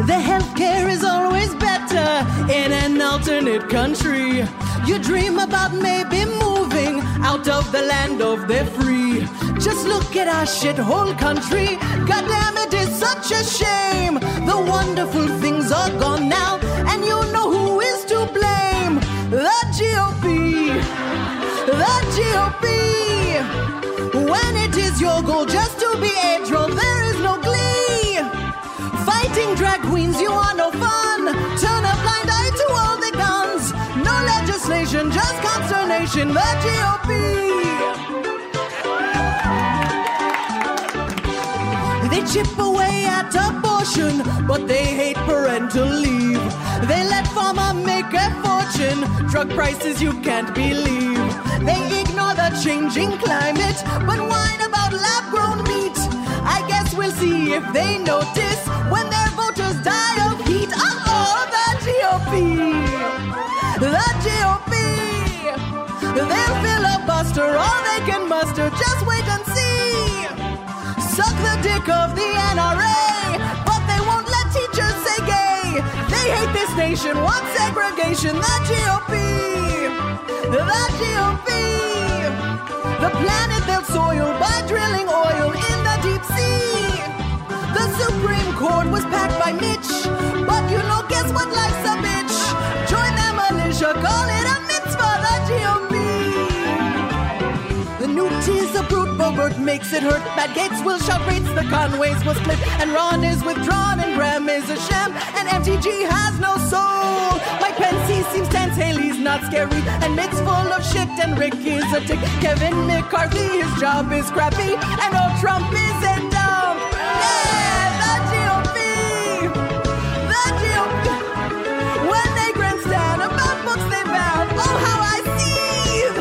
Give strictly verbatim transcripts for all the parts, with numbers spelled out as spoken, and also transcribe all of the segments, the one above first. The healthcare is always better in an alternate country. You dream about maybe moving out of the land of the free. Just look at our shithole country. Goddamn, it is such a shame. The wonderful things are gone now, and you know who is to blame. The G O P. The G O P. When it is your goal just to be a troll, there is no glee. Fighting drag queens, you are no fun. Turn a blind eye to all the guns. No legislation, just consternation. The G O P. They chip away at abortion, but they hate parental leave. They let pharma make a fortune, drug prices you can't believe. They ignore the changing climate, but whine about lab-grown meat. I guess we'll see if they notice when their voters die of heat. Uh-oh, the G O P, the G O P. They'll filibuster all they can muster, just wait and see. Suck the dick of the N R A, but they won't let teachers say gay. They hate this nation, want segregation. The G O P, the G O P. The planet they'll soil by drilling oil in the deep sea. The Supreme Court was packed by Mitch, but you know, guess what, life's a bitch. Join their militia, call it a mitzvah. The G O P. The new tease of brute Bobert makes it hurt. Matt Gaetz will shout rates, the Conways will split, and Ron is withdrawn, and Graham is a sham, and M T G has no soul. Mike Pence seems tense, Haley's not scary, and Mick's full of shit, and Rick is a tick. Kevin McCarthy, his job is crappy, and oh, Trump is a dump. Yeah, the G O P, the G O P. When they grandstand about books they found, oh, how I seethe.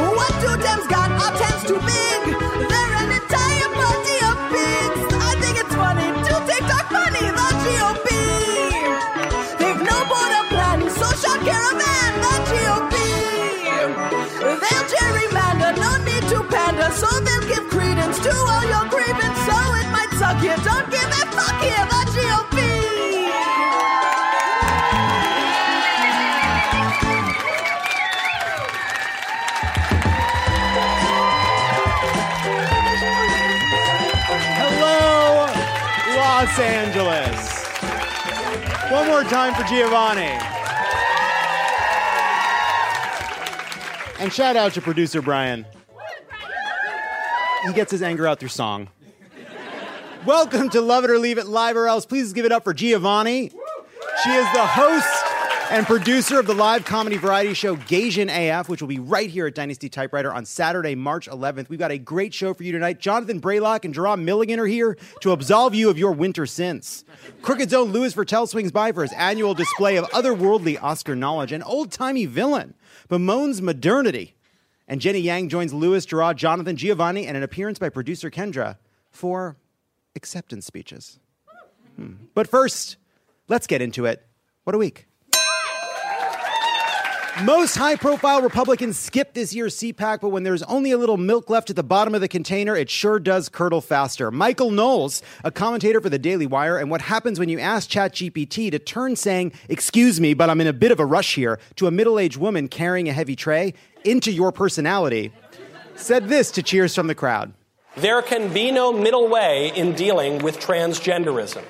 What do Dems got? Our tent's too big. They're an entire party of pigs. I think it's funny to TikTok funny. The G O P. They've no border plan, social caravan. The G O P. They'll gerrymander, no need to pander, so they'll give credence to all your grievance. So it might suck you, don't give a fuck here. The G O P. Los Angeles. One more time for Giovanni. And shout out to producer Brian. He gets his anger out through song. Welcome to Love It or Leave It Live or Else. Please give it up for Giovanni. She is the host and producer of the live comedy variety show Gaijin A F, which will be right here at Dynasty Typewriter on Saturday, March eleventh. We've got a great show for you tonight. Jonathan Braylock and Jerome Milligan are here to absolve you of your winter sins. Crooked Zone Louis Vertel swings by for his annual display of otherworldly Oscar knowledge. An old-timey villain bemoans modernity. And Jenny Yang joins Louis, Gerard, Jonathan, Giovanni, and an appearance by producer Kendra for acceptance speeches. Hmm. But first, let's get into it. What a week. Most high-profile Republicans skipped this year's CPAC, but when there's only a little milk left at the bottom of the container, it sure does curdle faster. Michael Knowles, a commentator for The Daily Wire, and what happens when you ask ChatGPT to turn saying, "Excuse me, but I'm in a bit of a rush here," to a middle-aged woman carrying a heavy tray, into your personality, said this to cheers from the crowd. There can be no middle way in dealing with transgenderism.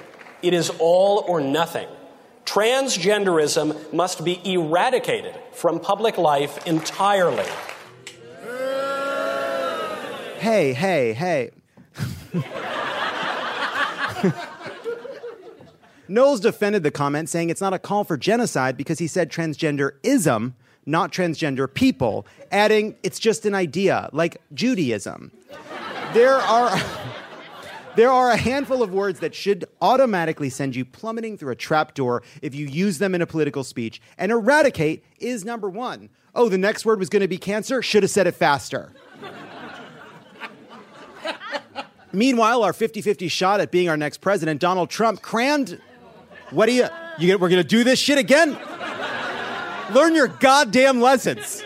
It is all or nothing. Transgenderism must be eradicated from public life entirely. Hey, hey, hey. Knowles defended the comment, saying it's not a call for genocide because he said transgenderism, not transgender people, adding it's just an idea, like Judaism. There are... There are a handful of words that should automatically send you plummeting through a trapdoor if you use them in a political speech, and eradicate is number one. Oh, the next word was going to be cancer? Should have said it faster. Meanwhile, our fifty-fifty shot at being our next president, Donald Trump, crammed... What do you... you get, we're going to do this shit again? Learn your goddamn lessons.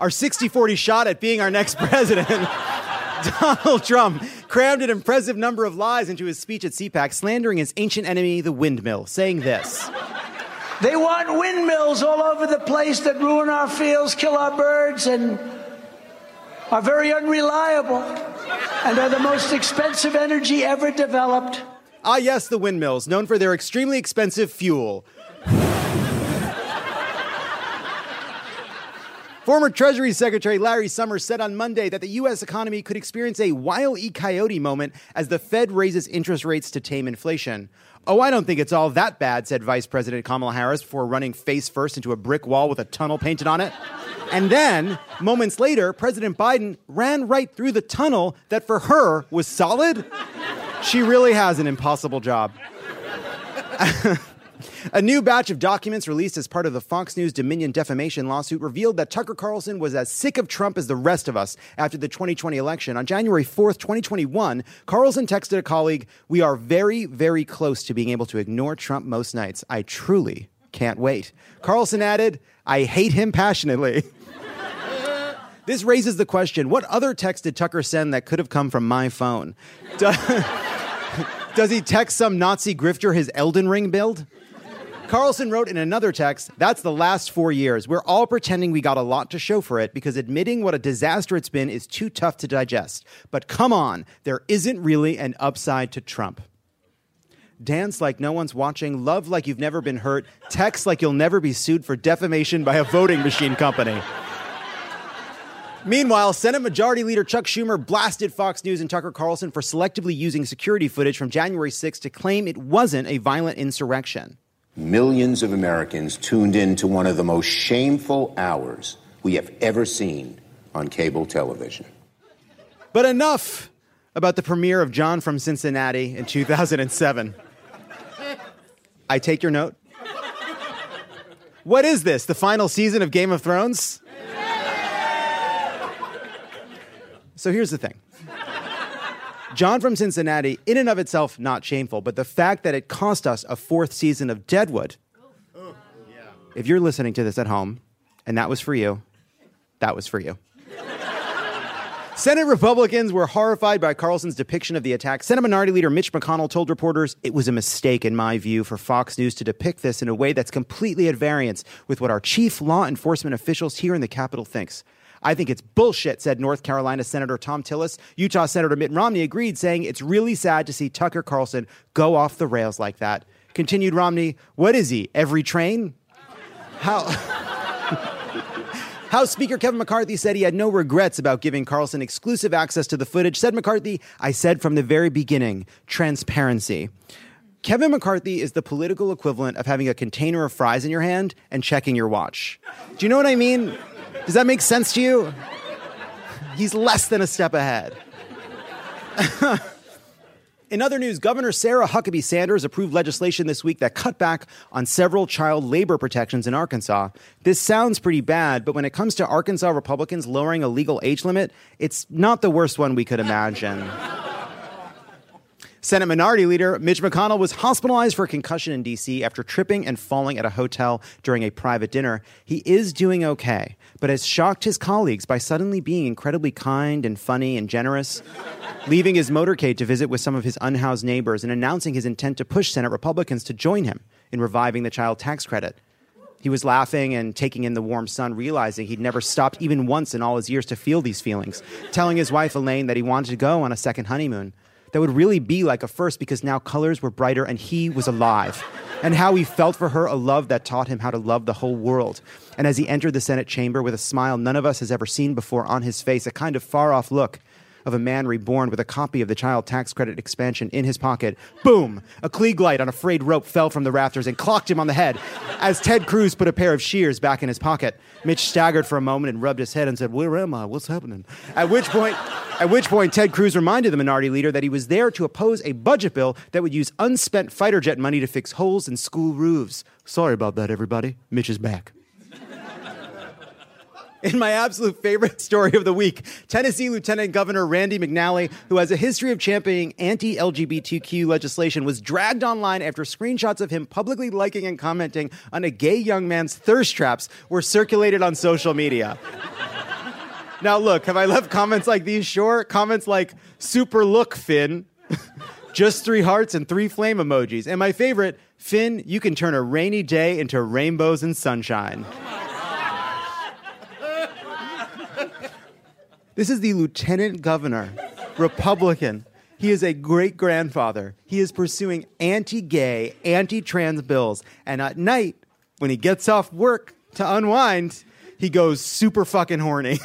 Our sixty-forty shot at being our next president... Donald Trump crammed an impressive number of lies into his speech at CPAC, slandering his ancient enemy, the windmill, saying this. They want windmills all over the place that ruin our fields, kill our birds, and are very unreliable, and are the most expensive energy ever developed. Ah, yes, the windmills, known for their extremely expensive fuel. Former Treasury Secretary Larry Summers said on Monday that the U S economy could experience a Wile E. Coyote moment as the Fed raises interest rates to tame inflation. Oh, I don't think it's all that bad, said Vice President Kamala Harris before running face first into a brick wall with a tunnel painted on it. And then, moments later, President Biden ran right through the tunnel that for her was solid. She really has an impossible job. A new batch of documents released as part of the Fox News Dominion defamation lawsuit revealed that Tucker Carlson was as sick of Trump as the rest of us after the twenty twenty election. On January fourth, twenty twenty-one, Carlson texted a colleague, "We are very, very close to being able to ignore Trump most nights. I truly can't wait." Carlson added, "I hate him passionately." This raises the question, what other text did Tucker send that could have come from my phone? Does he text some Nazi grifter his Elden Ring build? Carlson wrote in another text, "That's the last four years. We're all pretending we got a lot to show for it because admitting what a disaster it's been is too tough to digest. But come on, there isn't really an upside to Trump. Dance like no one's watching, love like you've never been hurt, text like you'll never be sued for defamation by a voting machine company." Meanwhile, Senate Majority Leader Chuck Schumer blasted Fox News and Tucker Carlson for selectively using security footage from January sixth to claim it wasn't a violent insurrection. Millions of Americans tuned in to one of the most shameful hours we have ever seen on cable television. But enough about the premiere of John from Cincinnati in two thousand seven. I take your note. What is this, the final season of Game of Thrones? So here's the thing. John from Cincinnati, in and of itself, not shameful, but the fact that it cost us a fourth season of Deadwood. Oh. Yeah. If you're listening to this at home, and that was for you, that was for you. Senate Republicans were horrified by Carlson's depiction of the attack. Senate Minority Leader Mitch McConnell told reporters, "It was a mistake, in my view, for Fox News to depict this in a way that's completely at variance with what our chief law enforcement officials here in the Capitol thinks. I think it's bullshit," said North Carolina Senator Tom Tillis. Utah Senator Mitt Romney agreed, saying it's really sad to see Tucker Carlson go off the rails like that. Continued Romney, "What is he, every train?" How... House Speaker Kevin McCarthy said he had no regrets about giving Carlson exclusive access to the footage. Said McCarthy, "I said from the very beginning, transparency." Kevin McCarthy is the political equivalent of having a container of fries in your hand and checking your watch. Do you know what I mean? Does that make sense to you? He's less than a step ahead. In other news, Governor Sarah Huckabee Sanders approved legislation this week that cut back on several child labor protections in Arkansas. This sounds pretty bad, but when it comes to Arkansas Republicans lowering a legal age limit, it's not the worst one we could imagine. Senate Minority Leader Mitch McConnell was hospitalized for a concussion in D C after tripping and falling at a hotel during a private dinner. He is doing okay, but has shocked his colleagues by suddenly being incredibly kind and funny and generous, leaving his motorcade to visit with some of his unhoused neighbors and announcing his intent to push Senate Republicans to join him in reviving the child tax credit. He was laughing and taking in the warm sun, realizing he'd never stopped even once in all his years to feel these feelings, telling his wife, Elaine, that he wanted to go on a second honeymoon. That would really be like a first because now colors were brighter and he was alive. And how he felt for her, a love that taught him how to love the whole world. And as he entered the Senate chamber with a smile none of us has ever seen before on his face, a kind of far-off look of a man reborn with a copy of the child tax credit expansion in his pocket. Boom! A Klieg light on a frayed rope fell from the rafters and clocked him on the head as Ted Cruz put a pair of shears back in his pocket. Mitch staggered for a moment and rubbed his head and said, "Where am I? What's happening?" At which point... At which point, Ted Cruz reminded the minority leader that he was there to oppose a budget bill that would use unspent fighter jet money to fix holes in school roofs. Sorry about that, everybody. Mitch is back. In my absolute favorite story of the week, Tennessee Lieutenant Governor Randy McNally, who has a history of championing anti-L G B T Q legislation, was dragged online after screenshots of him publicly liking and commenting on a gay young man's thirst traps were circulated on social media. Now, look, have I left comments like these? Sure. Comments like, super look, Finn. Just three hearts and three flame emojis. And my favorite, Finn, you can turn a rainy day into rainbows and sunshine. This is the lieutenant governor, Republican. He is a great-grandfather. He is pursuing anti-gay, anti-trans bills. And at night, when he gets off work to unwind... he goes super fucking horny.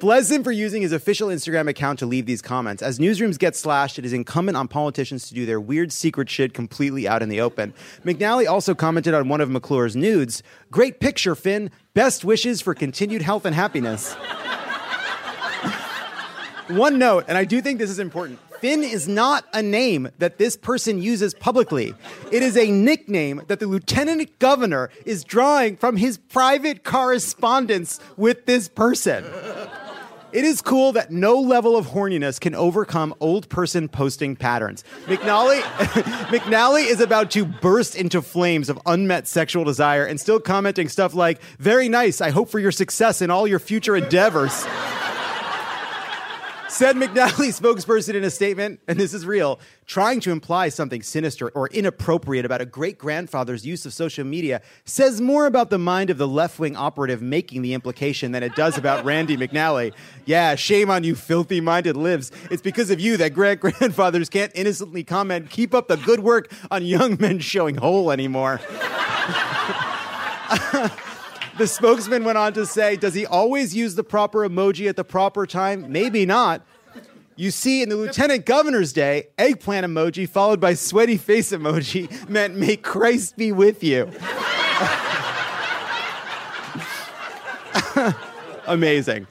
Bless him for using his official Instagram account to leave these comments. As newsrooms get slashed, it is incumbent on politicians to do their weird secret shit completely out in the open. McNally also commented on one of McClure's nudes. Great picture, Finn. Best wishes for continued health and happiness. One note, and I do think this is important. Finn is not a name that this person uses publicly. It is a nickname that the lieutenant governor is drawing from his private correspondence with this person. It is cool that no level of horniness can overcome old person posting patterns. McNally, McNally is about to burst into flames of unmet sexual desire and still commenting stuff like, very nice, I hope for your success in all your future endeavors. Said McNally's spokesperson in a statement, and this is real, trying to imply something sinister or inappropriate about a great-grandfather's use of social media says more about the mind of the left-wing operative making the implication than it does about Randy McNally. Yeah, shame on you filthy-minded libs. It's because of you that great-grandfathers can't innocently comment, keep up the good work on young men showing hole anymore. The spokesman went on to say, does he always use the proper emoji at the proper time? Maybe not. You see, in the lieutenant governor's day, eggplant emoji followed by sweaty face emoji meant may Christ be with you. Amazing.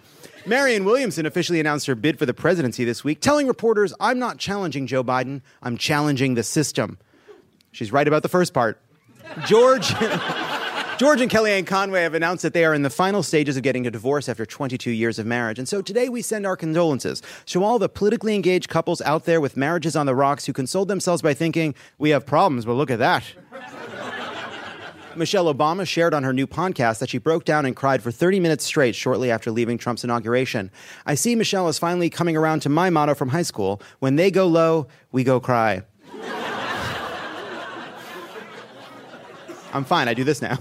Marianne Williamson officially announced her bid for the presidency this week, telling reporters, I'm not challenging Joe Biden, I'm challenging the system. She's right about the first part. George... George and Kellyanne Conway have announced that they are in the final stages of getting a divorce after twenty-two years of marriage. And so today we send our condolences to all the politically engaged couples out there with marriages on the rocks who consoled themselves by thinking, we have problems, but look at that. Michelle Obama shared on her new podcast that she broke down and cried for thirty minutes straight shortly after leaving Trump's inauguration. I see Michelle is finally coming around to my motto from high school, when they go low, we go cry. I'm fine, I do this now.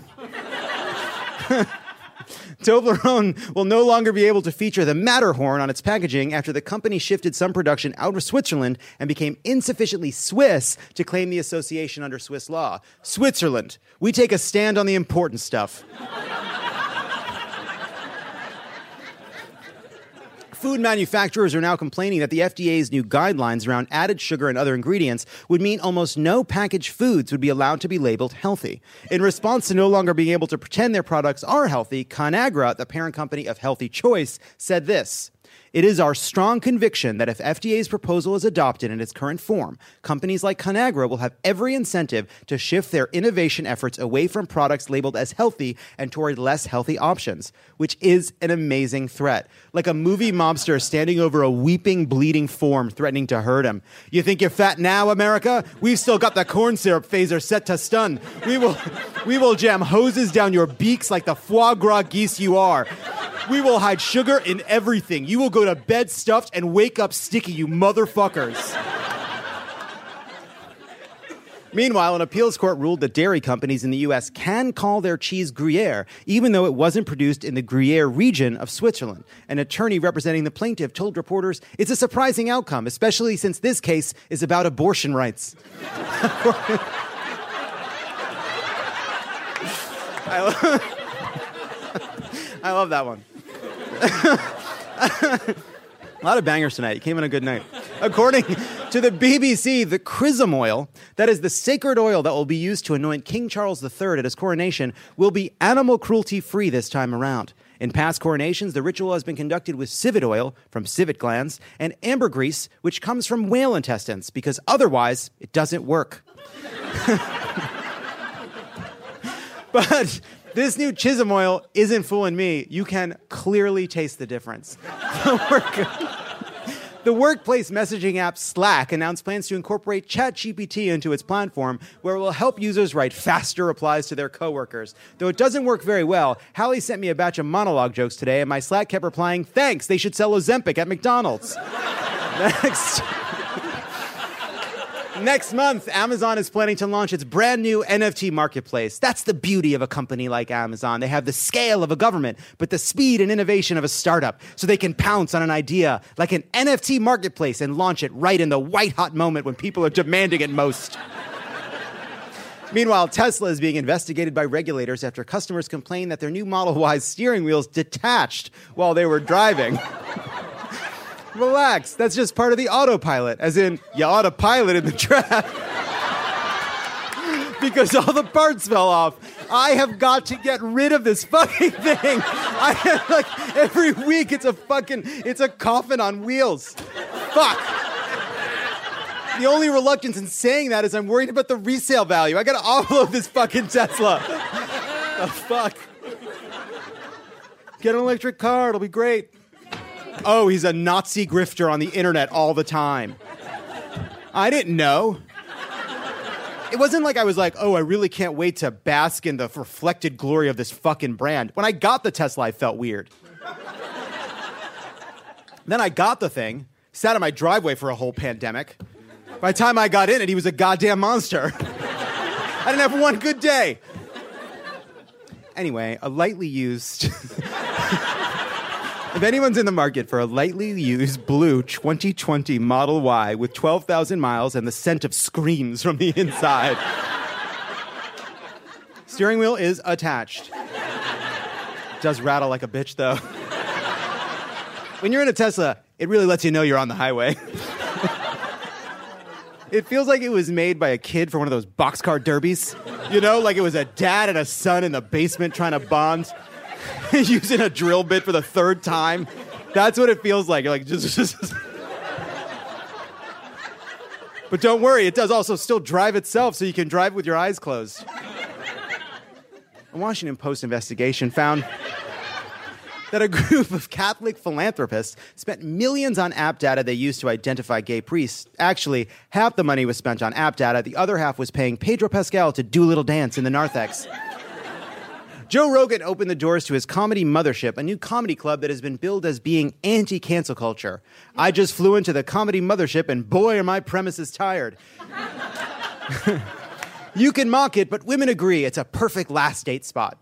Toblerone will no longer be able to feature the Matterhorn on its packaging after the company shifted some production out of Switzerland and became insufficiently Swiss to claim the association under Swiss law. Switzerland, we take a stand on the important stuff. Food manufacturers are now complaining that the F D A's new guidelines around added sugar and other ingredients would mean almost no packaged foods would be allowed to be labeled healthy. In response to no longer being able to pretend their products are healthy, Conagra, the parent company of Healthy Choice, said this. It is our strong conviction that if F D A's proposal is adopted in its current form, companies like Conagra will have every incentive to shift their innovation efforts away from products labeled as healthy and toward less healthy options, which is an amazing threat. Like a movie mobster standing over a weeping, bleeding form threatening to hurt him. You think you're fat now, America? We've still got the corn syrup phaser set to stun. We will, we will jam hoses down your beaks like the foie gras geese you are. We will hide sugar in everything. You will go to bed stuffed and wake up sticky, you motherfuckers. Meanwhile, an appeals court ruled that dairy companies in the U S can call their cheese Gruyere, even though it wasn't produced in the Gruyere region of Switzerland. An attorney representing the plaintiff told reporters, it's a surprising outcome, especially since this case is about abortion rights. I, lo- I love that one. A lot of bangers tonight. You came in a good night. According to the B B C, the chrism oil, that is the sacred oil that will be used to anoint King Charles the Third at his coronation, will be animal cruelty-free this time around. In past coronations, the ritual has been conducted with civet oil from civet glands and ambergris, which comes from whale intestines, because otherwise it doesn't work. But this new chrism oil isn't fooling me. You can clearly taste the difference. The workplace messaging app Slack announced plans to incorporate ChatGPT into its platform, where it will help users write faster replies to their coworkers. Though it doesn't work very well, Halle sent me a batch of monologue jokes today, and my Slack kept replying, thanks, they should sell Ozempic at McDonald's. Next... Next month, Amazon is planning to launch its brand new N F T marketplace. That's the beauty of a company like Amazon. They have the scale of a government, but the speed and innovation of a startup. So they can pounce on an idea like an N F T marketplace and launch it right in the white-hot moment when people are demanding it most. Meanwhile, Tesla is being investigated by regulators after customers complained that their new Model Y's steering wheels detached while they were driving. Relax, that's just part of the autopilot, as in, you autopiloted the trap because all the parts fell off. I have got to get rid of this fucking thing. I have, like, every week it's a fucking, it's a coffin on wheels. Fuck. The only reluctance in saying that is I'm worried about the resale value. I gotta offload this fucking Tesla. The fuck. Get an electric car, it'll be great. Oh, he's a Nazi grifter on the internet all the time. I didn't know. It wasn't like I was like, oh, I really can't wait to bask in the reflected glory of this fucking brand. When I got the Tesla, I felt weird. Then I got the thing, sat in my driveway for a whole pandemic. By the time I got in it, he was a goddamn monster. I didn't have one good day. Anyway, a lightly used... If anyone's in the market for a lightly used blue twenty twenty Model Y with twelve thousand miles and the scent of screams from the inside, steering wheel is attached. It does rattle like a bitch, though. When you're in a Tesla, it really lets you know you're on the highway. It feels like it was made by a kid for one of those boxcar derbies. You know, like it was a dad and a son in the basement trying to bond. Using a drill bit for the third time. That's what it feels like. You're like, just, just, just. But don't worry, it does also still drive itself, so you can drive with your eyes closed. A Washington Post investigation found that a group of Catholic philanthropists spent millions on app data they used to identify gay priests. Actually, half the money was spent on app data. The other half was paying Pedro Pascal to do a little dance in the narthex. Joe Rogan opened the doors to his Comedy Mothership, a new comedy club that has been billed as being anti-cancel culture. I just flew into the Comedy Mothership, and boy, are my premises tired. You can mock it, but women agree it's a perfect last date spot.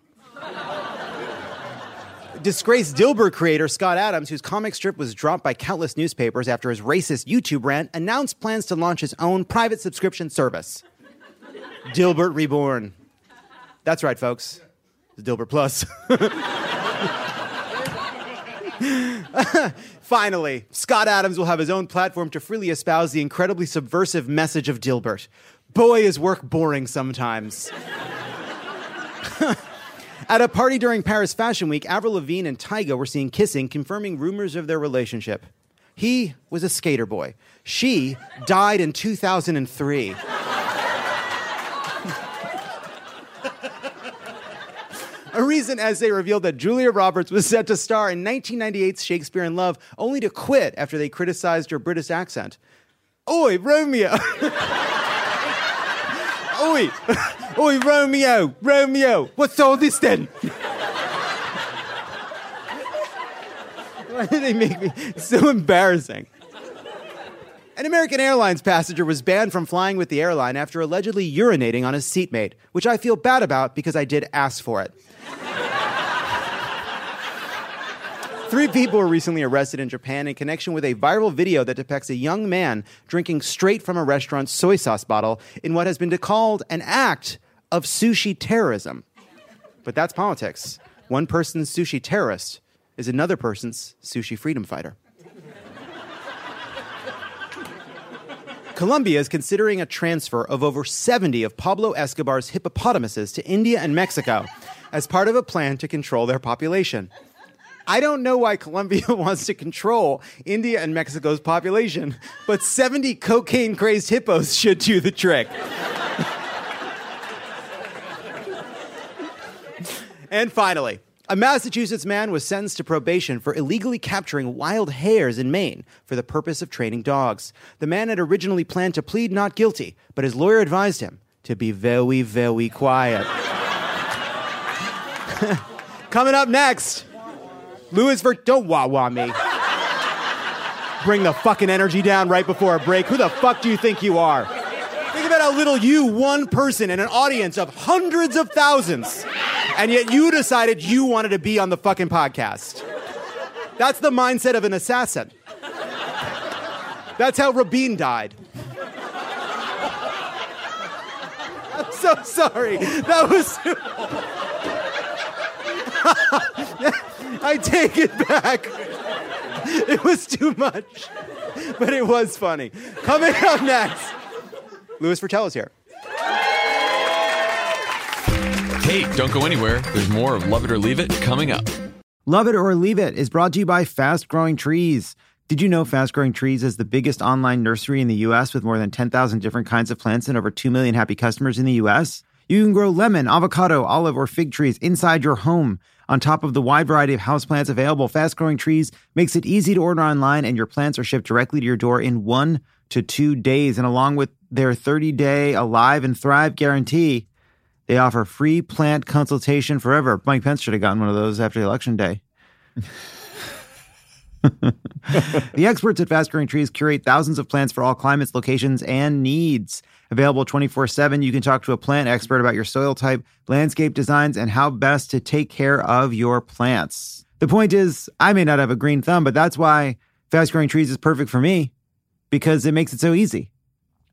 Disgraced Dilbert creator Scott Adams, whose comic strip was dropped by countless newspapers after his racist YouTube rant, announced plans to launch his own private subscription service. Dilbert Reborn. That's right, folks. Dilbert Plus. Finally, Scott Adams will have his own platform to freely espouse the incredibly subversive message of Dilbert. Boy, is work boring sometimes. At a party during Paris Fashion Week, Avril Lavigne and Tyga were seen kissing, confirming rumors of their relationship. He was a skater boy. She died in two thousand three. A recent essay revealed that Julia Roberts was set to star in nineteen ninety-eight's Shakespeare in Love, only to quit after they criticized her British accent. Oi, Romeo! Oi! Oi, Romeo! Romeo! What's all this then? Why do they make me so embarrassing? An American Airlines passenger was banned from flying with the airline after allegedly urinating on his seatmate, which I feel bad about because I did ask for it. Three people were recently arrested in Japan in connection with a viral video that depicts a young man drinking straight from a restaurant's soy sauce bottle in what has been called an act of sushi terrorism. But that's politics. One person's sushi terrorist is another person's sushi freedom fighter. Colombia is considering a transfer of over seventy of Pablo Escobar's hippopotamuses to India and Mexico as part of a plan to control their population. I don't know why Colombia wants to control India and Mexico's population, but seventy cocaine-crazed hippos should do the trick. And finally, a Massachusetts man was sentenced to probation for illegally capturing wild hares in Maine for the purpose of training dogs. The man had originally planned to plead not guilty, but his lawyer advised him to be very, very quiet. Coming up next... Louisburg, don't wah-wah me. Bring the fucking energy down right before a break. Who the fuck do you think you are? Think about how little you, one person, in an audience of hundreds of thousands, and yet you decided you wanted to be on the fucking podcast. That's the mindset of an assassin. That's how Rabin died. I'm so sorry. That was... I take it back. It was too much, but it was funny. Coming up next, Louis Fertel is here. Kate, don't go anywhere. There's more of Love It or Leave It coming up. Love It or Leave It is brought to you by Fast Growing Trees. Did you know Fast Growing Trees is the biggest online nursery in the U S with more than ten thousand different kinds of plants and over two million happy customers in the U S? You can grow lemon, avocado, olive, or fig trees inside your home. On top of the wide variety of houseplants available, Fast Growing Trees makes it easy to order online, and your plants are shipped directly to your door in one to two days. And along with their thirty-day Alive and Thrive guarantee, they offer free plant consultation forever. Mike Pence should have gotten one of those after Election Day. The experts at Fast Growing Trees curate thousands of plants for all climates, locations, and needs. Available twenty-four seven, you can talk to a plant expert about your soil type, landscape designs, and how best to take care of your plants. The point is, I may not have a green thumb, but that's why Fast Growing Trees is perfect for me, because it makes it so easy.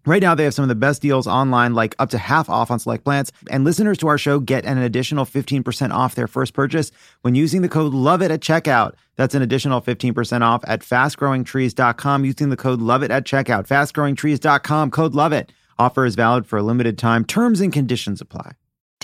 Right now, they have some of the best deals online, like up to half off on select plants. And listeners to our show get an additional fifteen percent off their first purchase when using the code LOVEIT at checkout. That's an additional fifteen percent off at fast growing trees dot com using the code LOVEIT at checkout. fast growing trees dot com, code LOVEIT. Offer is valid for a limited time. Terms and conditions apply.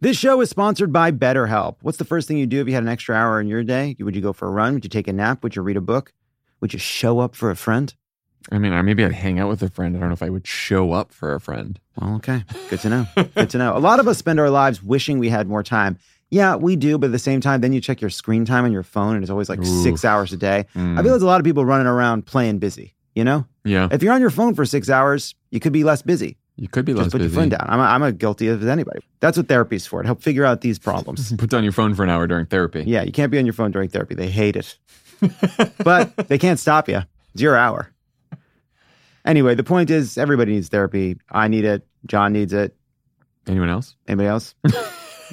This show is sponsored by BetterHelp. What's the first thing you do if you had an extra hour in your day? Would you go for a run? Would you take a nap? Would you read a book? Would you show up for a friend? I mean, maybe I'd hang out with a friend. I don't know if I would show up for a friend. Well, okay. Good to know. Good to know. A lot of us spend our lives wishing we had more time. Yeah, we do. But at the same time, then you check your screen time on your phone and it's always like Ooh. six hours a day. Mm. I feel there's a lot of people running around playing busy, you know? Yeah. If you're on your phone for six hours, you could be less busy. You could be less Just put busy. Your phone down. I'm a, I'm a guilty of anybody. That's what therapy's for, to help figure out these problems. Put down your phone for an hour during therapy. Yeah, you can't be on your phone during therapy. They hate it. But they can't stop you. It's your hour. Anyway, the point is everybody needs therapy. I need it. John needs it. Anyone else? Anybody else?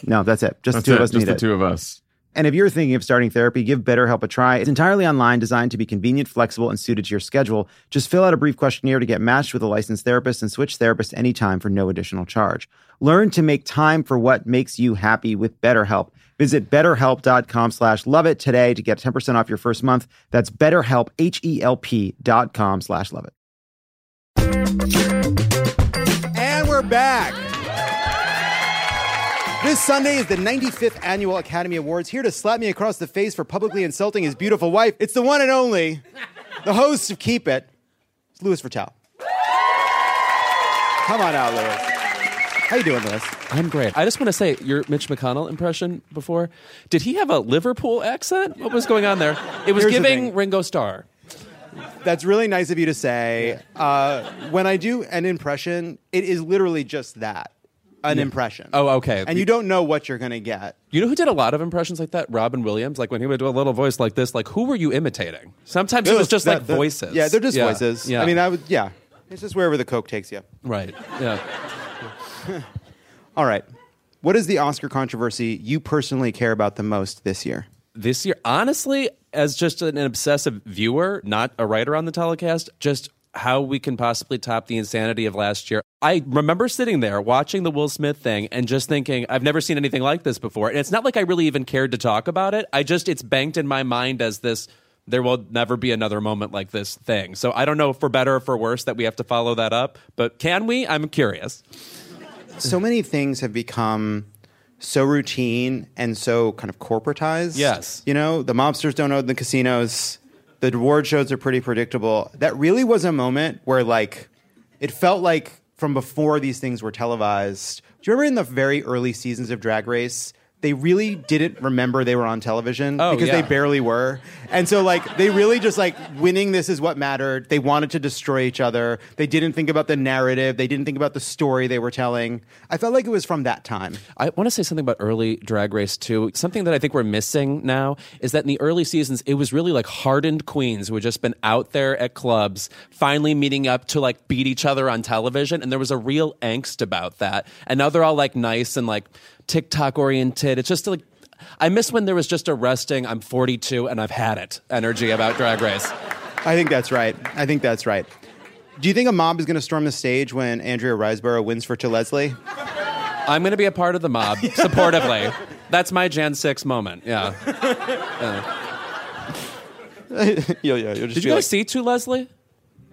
No, that's it. Just that's the two it. of us Just need it. Just the two of us. And if you're thinking of starting therapy, give BetterHelp a try. It's entirely online, designed to be convenient, flexible, and suited to your schedule. Just fill out a brief questionnaire to get matched with a licensed therapist and switch therapists anytime for no additional charge. Learn to make time for what makes you happy with BetterHelp. Visit betterhelp.com slash love it today to get ten percent off your first month. That's betterhelp, H E L P dot com slash love it. And we're back. This Sunday is the ninety-fifth Annual Academy Awards. Here to slap me across the face for publicly insulting his beautiful wife, it's the one and only, the host of Keep It, It's Louis Vertel. Come on out, Louis. How you doing, Louis? I'm great. I just want to say, your Mitch McConnell impression before, did he have a Liverpool accent? What was going on there? It was Here's giving Ringo Starr. That's really nice of you to say. Yeah. Uh, when I do an impression, it is literally just that. An yeah. impression. Oh, okay. And we, you don't know what you're going to get. You know who did a lot of impressions like that? Robin Williams. Like when he would do a little voice like this, like, who were you imitating? Sometimes it was, it was just that, like the, voices. Yeah, they're just yeah. voices. Yeah. I mean, I would, yeah. It's just wherever the Coke takes you. Right. Yeah. All right. What is the Oscar controversy you personally care about the most this year? This year, honestly, as just an obsessive viewer, not a writer on the telecast, just how we can possibly top the insanity of last year. I remember sitting there watching the Will Smith thing and just thinking, I've never seen anything like this before. And it's not like I really even cared to talk about it. I just, it's banked in my mind as this, there will never be another moment like this thing. So I don't know if for better or for worse that we have to follow that up, but can we? I'm curious. So many things have become so routine and so kind of corporatized. Yes. You know, the mobsters don't own the casinos. The award shows are pretty predictable. That really was a moment where, like, it felt like from before these things were televised. Do you remember in the very early seasons of Drag Race, they really didn't remember they were on television oh, because yeah. they barely were. And so, like, they really just, like, winning this is what mattered. They wanted to destroy each other. They didn't think about the narrative. They didn't think about the story they were telling. I felt like it was from that time. I want to say something about early Drag Race, too. Something that I think we're missing now is that in the early seasons, it was really, like, hardened queens who had just been out there at clubs finally meeting up to, like, beat each other on television. And there was a real angst about that. And now they're all, like, nice and, like, TikTok oriented. It's just like, I miss when there was just a resting, I'm forty-two and I've had it energy about Drag Race. I think that's right. I think that's right. Do you think a mob is going to storm the stage when Andrea Riseborough wins for To Leslie? I'm going to be a part of the mob, supportively. That's my January sixth moment. Yeah. yeah. you'll, yeah you'll just Did you guys like... see To Leslie?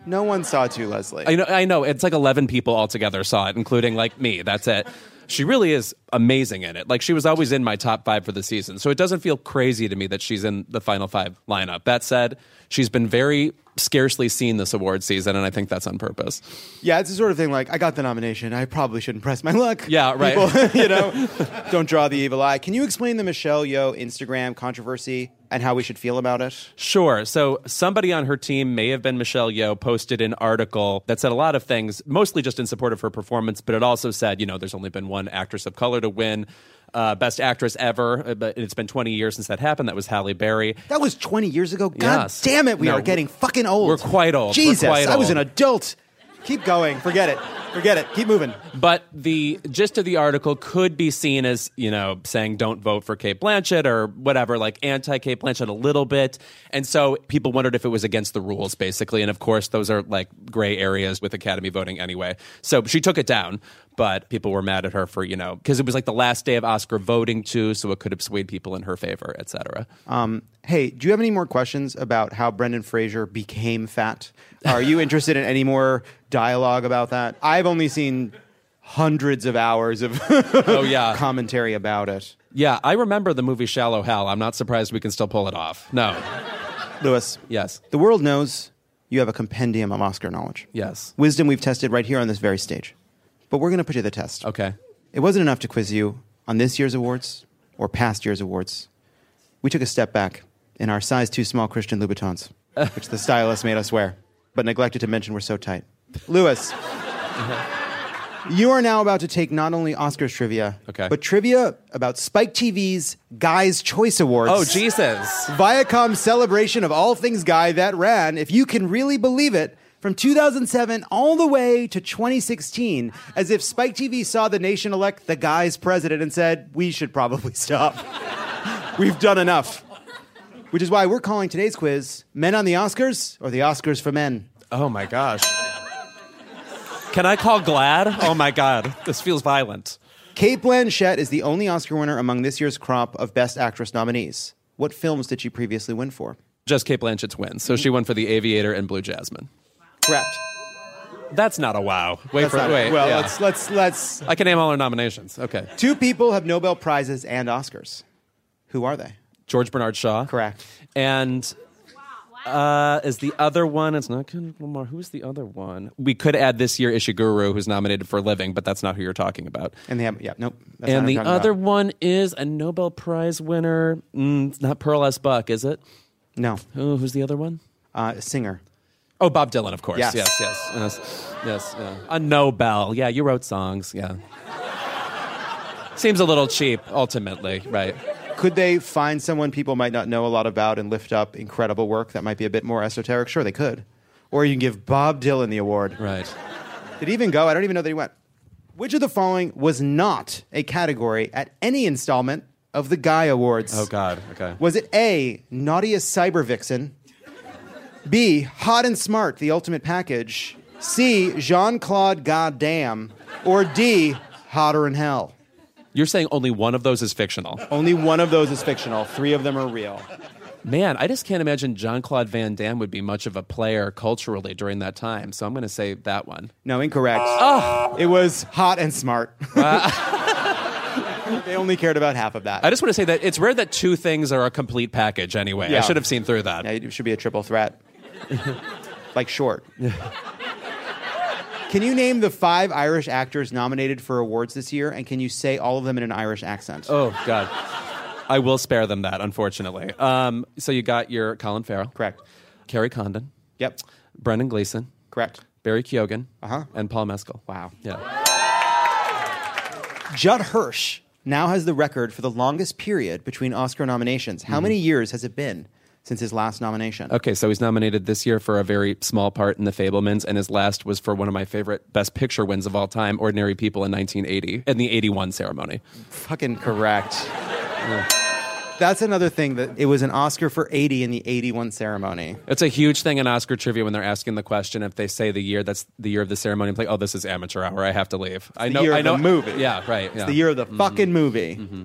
No one saw To Leslie. I know. I know. It's like eleven people altogether saw it, including like me. That's it. She really is amazing in it. Like, she was always in my top five for the season. So it doesn't feel crazy to me that she's in the final five lineup. That said, she's been very scarcely seen this award season, and I think that's on purpose. Yeah, it's the sort of thing like, I got the nomination. I probably shouldn't press my luck. Yeah, right. People, you know, don't draw the evil eye. Can you explain the Michelle Yeoh Instagram controversy and how we should feel about it? Sure. So somebody on her team, may have been Michelle Yeoh, posted an article that said a lot of things, mostly just in support of her performance, but it also said, you know, there's only been one actress of color to win uh, Best Actress ever, but it's been twenty years since that happened. That was Halle Berry. That was twenty years ago? God yes. damn it, we no, are getting fucking old. We're quite old. Jesus, quite old. I was an adult. Keep going. Forget it. Forget it. Keep moving. But the gist of the article could be seen as, you know, saying don't vote for Cate Blanchett or whatever, like anti-Cate Blanchett a little bit. And so people wondered if it was against the rules, basically. And of course, those are like gray areas with Academy voting anyway. So she took it down. But people were mad at her for, you know, because it was like the last day of Oscar voting, too, so it could have swayed people in her favor, et cetera. Um, hey, do you have any more questions about how Brendan Fraser became fat? Are you interested in any more dialogue about that? I've only seen hundreds of hours of oh, yeah. commentary about it. Yeah, I remember the movie Shallow Hal. I'm not surprised we can still pull it off. No. Louis. Yes. The world knows you have a compendium of Oscar knowledge. Yes. Wisdom we've tested right here on this very stage. But we're going to put you to the test. Okay. It wasn't enough to quiz you on this year's awards or past year's awards. We took a step back in our size too small Christian Louboutins, which the stylist made us wear, but neglected to mention we're so tight. Louis, you are now about to take not only Oscars trivia, okay. but trivia about Spike T V's Guy's Choice Awards. Oh, Jesus. Viacom's celebration of all things Guy that ran, if you can really believe it, from two thousand seven all the way to twenty sixteen, as if Spike T V saw the nation elect the Guy's president and said, we should probably stop. We've done enough. Which is why we're calling today's quiz, Men on the Oscars or the Oscars for Men? Oh, my gosh. Can I call Glad? Oh, my God. This feels violent. Cate Blanchett is the only Oscar winner among this year's crop of Best Actress nominees. What films did she previously win for? Just Cate Blanchett's win. So she won for The Aviator and Blue Jasmine. Correct. That's not a wow. Wait That's for wait. A, well, yeah. let's let's let's. I can name all our nominations. Okay. Two people have Nobel prizes and Oscars. Who are they? George Bernard Shaw. Correct. And wow, wow. Uh, is the other one? It's not Kendrick Lamar. Who's the other one? We could add this year Ishiguro, who's nominated for Living, but that's not who you're talking about. And they have, yeah, nope. That's and the other about. one is a Nobel Prize winner. Mm, it's not Pearl S. Buck, is it? No. Oh, who's the other one? Uh, singer. Oh, Bob Dylan, of course. Yes, yes, yes, yes. yes yeah. A Nobel. Yeah, you wrote songs. Yeah. Seems a little cheap, ultimately, right? Could they find someone people might not know a lot about and lift up incredible work that might be a bit more esoteric? Sure, they could. Or you can give Bob Dylan the award. Right. Did he even go? I don't even know that he went. Which of the following was not a category at any installment of the Guy Awards? Oh, God. Okay. Was it A, Naughtiest Cyber Vixen? B, Hot and Smart, The Ultimate Package? C, Jean-Claude Goddamn? Or D, Hotter in Hell? You're saying only one of those is fictional. Only one of those is fictional. Three of them are real. Man, I just can't imagine Jean-Claude Van Damme would be much of a player culturally during that time, so I'm going to say that one. No, incorrect. Oh. It was Hot and Smart. Uh, they only cared about half of that. I just want to say that it's rare that two things are a complete package anyway. Yeah. I should have seen through that. Yeah, it should be a triple threat. Like Short. Can you name the five Irish actors nominated for awards this year, and can you say all of them in an Irish accent? Oh, God. I will spare them that, unfortunately. Um, so you got your Colin Farrell. Correct. Kerry Condon. Yep. Brendan Gleeson. Correct. Barry Keoghan. Uh-huh. And Paul Mescal. Wow. Yeah. Judd Hirsch now has the record for the longest period between Oscar nominations. How mm-hmm. many years has it been since his last nomination? Okay, so he's nominated this year for a very small part in The Fabelmans, and his last was for one of my favorite Best Picture wins of all time, Ordinary People in nineteen eighty, in the eighty-one ceremony. Fucking correct. Yeah. That's another thing, that it was an Oscar for eighty in the eighty-one ceremony. It's a huge thing in Oscar trivia when they're asking the question, if they say the year, that's the year of the ceremony, I'm like, oh, this is amateur hour, I have to leave. It's I know, the year I know, of the movie. Yeah, right. It's yeah. the year of the mm-hmm. fucking movie. Mm-hmm.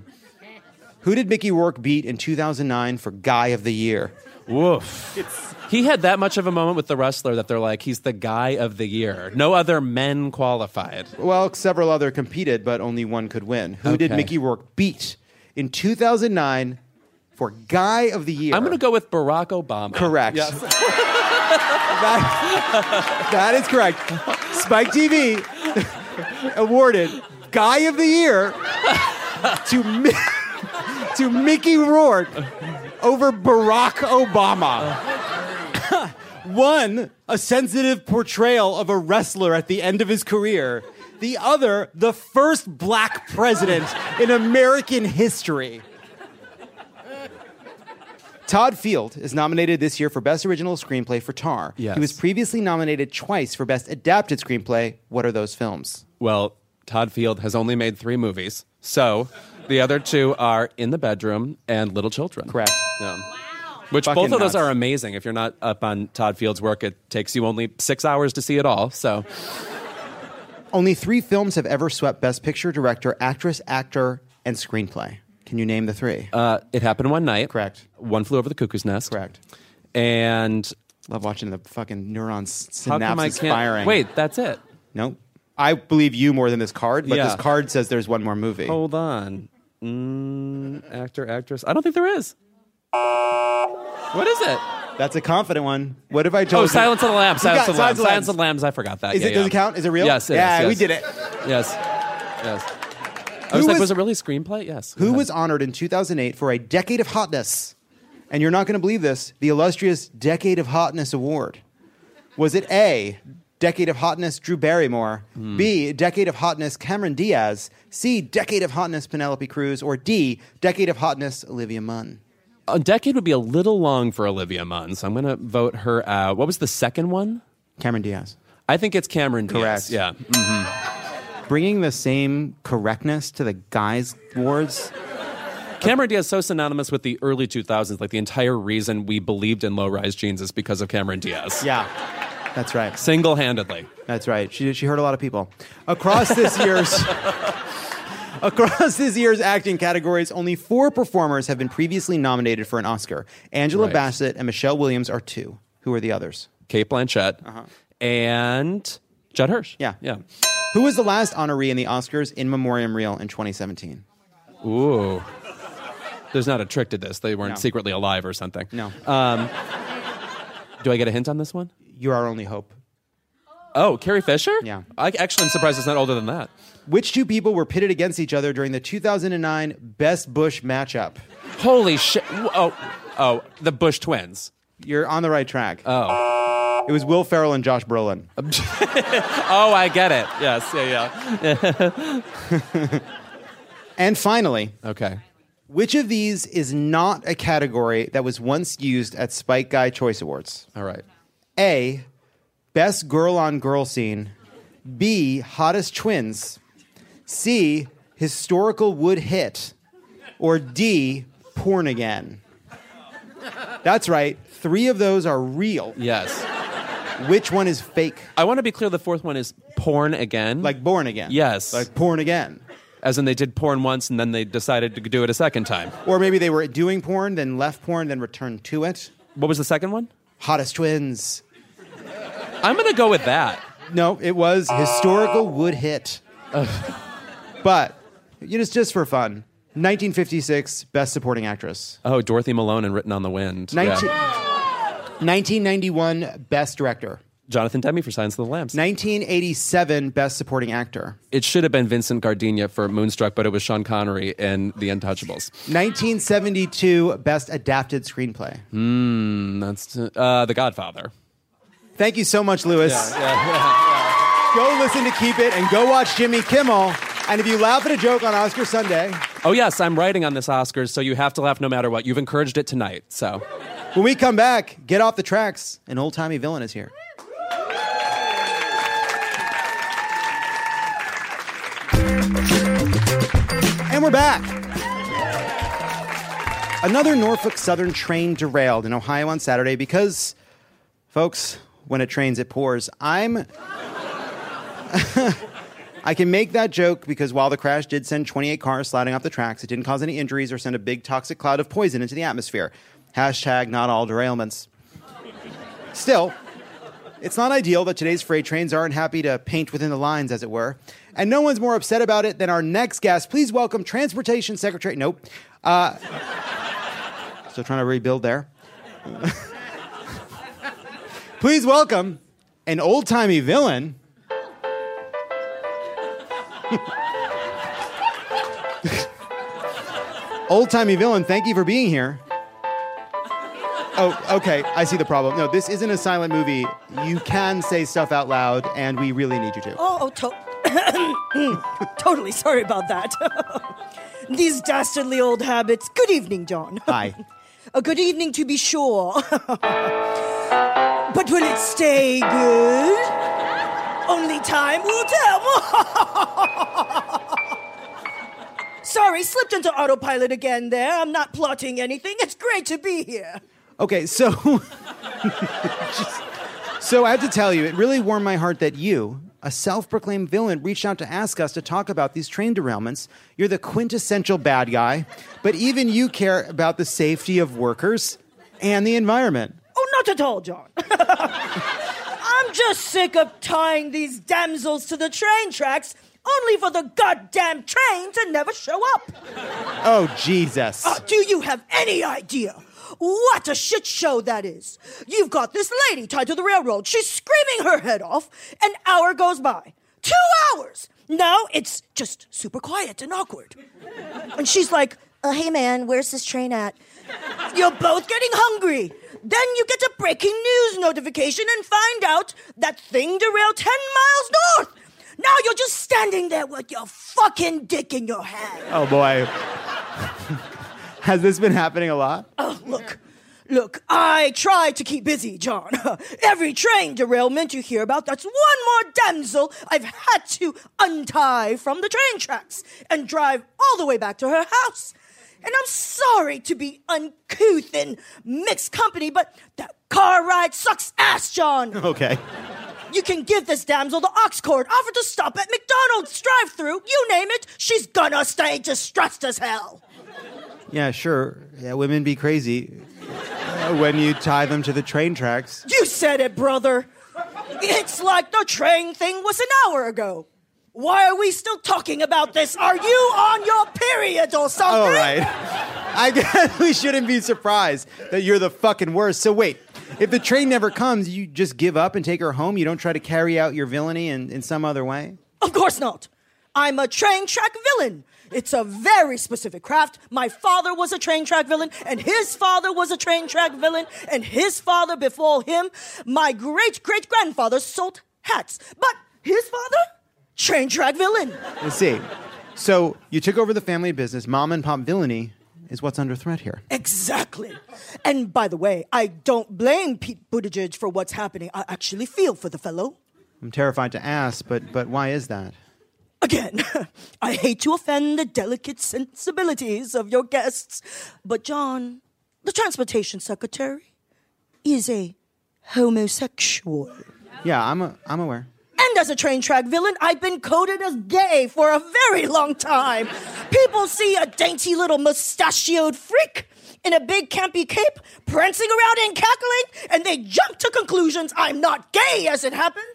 Who did Mickey Rourke beat in two thousand nine for Guy of the Year? Woof. It's... He had that much of a moment with The Wrestler that they're like, he's the Guy of the Year. No other men qualified. Well, several other competed, but only one could win. Who okay. did Mickey Rourke beat in two thousand nine for Guy of the Year? I'm going to go with Barack Obama. Correct. Yes. that, that is correct. Spike T V awarded Guy of the Year to Mickey... to Mickey Rourke over Barack Obama. One, a sensitive portrayal of a wrestler at the end of his career. The other, the first black president in American history. Todd Field is nominated this year for Best Original Screenplay for Tar. Yes. He was previously nominated twice for Best Adapted Screenplay. What are those films? Well, Todd Field has only made three movies, so... The other two are In the Bedroom and Little Children. Correct. Yeah. Wow. Which Fucking both of nuts. Those are amazing. If you're not up on Todd Field's work, it takes you only six hours to see it all. So, only three films have ever swept Best Picture, Director, Actress, Actor, and Screenplay. Can you name the three? Uh, It Happened One Night. Correct. One Flew Over the Cuckoo's Nest. Correct. And... Love watching the fucking neurons synapses firing. Wait, that's it. Nope. I believe you more than this card, but yeah. this card says there's one more movie. Hold on. Mm, actor, actress. I don't think there is. What is it? That's a confident one. What have I told you? Oh, Silence of the Lambs. Silence of the Lambs. Silence of the Lambs. I forgot that. Is yeah, it? Yeah. Does it count? Is it real? Yes. It yeah, is, yes. we did it. Yes. Yes. I was, was like, was it really a screenplay? Yes. Who was honored in two thousand eight for a Decade of Hotness? And you're not going to believe this. The illustrious Decade of Hotness Award. Was it A, Decade of Hotness, Drew Barrymore? Mm. B, Decade of Hotness, Cameron Diaz. C, Decade of Hotness, Penelope Cruz. Or D, Decade of Hotness, Olivia Munn. A decade would be a little long for Olivia Munn, so I'm going to vote her out. What was the second one? Cameron Diaz. I think it's Cameron Correct. Diaz. Yeah. Mm-hmm. Bringing the same correctness to the guys' awards... Cameron Diaz is so synonymous with the early two thousands. Like, the entire reason we believed in low-rise jeans is because of Cameron Diaz. Yeah. That's right. Single-handedly. That's right. She she hurt a lot of people. Across this year's across this year's acting categories, only four performers have been previously nominated for an Oscar. Angela right. Bassett and Michelle Williams are two. Who are the others? Cate Blanchett uh-huh. and Judd Hirsch. Yeah, yeah. Who was the last honoree in the Oscars in memoriam reel in twenty seventeen? Ooh. There's not a trick to this. They weren't no. secretly alive or something. No. Um Do I get a hint on this one? You're Our Only Hope. Oh, Carrie Fisher? Yeah. I actually am surprised it's not older than that. Which two people were pitted against each other during the two thousand nine Best Bush matchup? Holy shit. Oh, oh, the Bush twins. You're on the right track. Oh. It was Will Ferrell and Josh Brolin. Oh, I get it. Yes, yeah, yeah. And finally. Okay. Which of these is not a category that was once used at Spike Guy Choice Awards? All right. A, Best Girl on Girl Scene. B, Hottest Twins. C, Historical Wood Hit. Or D, Porn Again. That's right. Three of those are real. Yes. Which one is fake? I want to be clear, the fourth one is Porn Again. Like Born Again. Yes. Like Porn Again. As in they did porn once and then they decided to do it a second time. Or maybe they were doing porn, then left porn, then returned to it. What was the second one? Hottest Twins. I'm going to go with that. No, it was Historical Wood Hit. Ugh. But, you know, it's just for fun. nineteen fifty-six, Best Supporting Actress. Oh, Dorothy Malone and Written on the Wind. nineteen- yeah. nineteen ninety-one, Best Director. Jonathan Demme for Silence of the Lambs. nineteen eighty-seven, Best Supporting Actor. It should have been Vincent Gardenia for Moonstruck, but it was Sean Connery in The Untouchables. nineteen seventy-two, Best Adapted Screenplay. Hmm, that's uh, The Godfather. Thank you so much, Lewis. Yeah, yeah, yeah, yeah. Go listen to Keep It and go watch Jimmy Kimmel. And if you laugh at a joke on Oscar Sunday... Oh, yes, I'm writing on this Oscars, so you have to laugh no matter what. You've encouraged it tonight, so... When we come back, Get Off the Tracks. An old-timey villain is here. And we're back. Another Norfolk Southern train derailed in Ohio on Saturday because, folks... When it trains, it pours. I'm... I can make that joke because while the crash did send twenty-eight cars sliding off the tracks, it didn't cause any injuries or send a big toxic cloud of poison into the atmosphere. Hashtag not all derailments. Still, it's not ideal that today's freight trains aren't happy to paint within the lines, as it were. And no one's more upset about it than our next guest. Please welcome Transportation Secretary... Nope. Uh, still trying to rebuild there. Please welcome an old-timey villain. Old-timey villain, thank you for being here. Oh, okay, I see the problem. No, this isn't a silent movie. You can say stuff out loud, and we really need you to. Oh, oh to- totally sorry about that. These dastardly old habits. Good evening, John. Hi. A good evening, to be sure. But will it stay good? Only time will tell. Sorry, slipped into autopilot again there. I'm not plotting anything. It's great to be here. Okay, so... just, so I have to tell you, it really warmed my heart that you, a self-proclaimed villain, reached out to ask us to talk about these train derailments. You're the quintessential bad guy, but even you care about the safety of workers and the environment. Not at all, John. I'm just sick of tying these damsels to the train tracks only for the goddamn train to never show up. Oh, Jesus. Uh, do you have any idea what a shit show that is? You've got this lady tied to the railroad. She's screaming her head off. An hour goes by. Two hours. Now it's just super quiet and awkward. And she's like, uh, hey, man, where's this train at? You're both getting hungry. Then you get a breaking news notification and find out that thing derailed ten miles north. Now you're just standing there with your fucking dick in your hand. Oh, boy. Has this been happening a lot? Oh, look. Look, I try to keep busy, John. Every train derailment you hear about, that's one more damsel I've had to untie from the train tracks and drive all the way back to her house. And I'm sorry to be uncouth and mixed company, but that car ride sucks ass, John. Okay. You can give this damsel the ox cord, offer to stop at McDonald's drive-thru, you name it, she's gonna stay distressed as hell. Yeah, sure. Yeah, women be crazy uh, when you tie them to the train tracks. You said it, brother. It's like the train thing was an hour ago. Why are we still talking about this? Are you on your period or something? All right. I guess we shouldn't be surprised that you're the fucking worst. So wait, If the train never comes, you just give up and take her home? You don't try to carry out your villainy in, in some other way? Of course not. I'm a train track villain. It's a very specific craft. My father was a train track villain, and his father was a train track villain, and his father before him, my great-great-grandfather sold hats. But his father, train track villain. Let's see. So you took over the family business. Mom and pop villainy is what's under threat here. Exactly. And by the way, I don't blame Pete Buttigieg for what's happening. I actually feel for the fellow. I'm terrified to ask, but but why is that? Again, I hate to offend the delicate sensibilities of your guests, but John, the transportation secretary, is a homosexual. Yeah, I'm a, I'm aware. And as a train track villain, I've been coded as gay for a very long time. People see a dainty little mustachioed freak in a big campy cape, prancing around and cackling, and they jump to conclusions. I'm not gay, as it happens.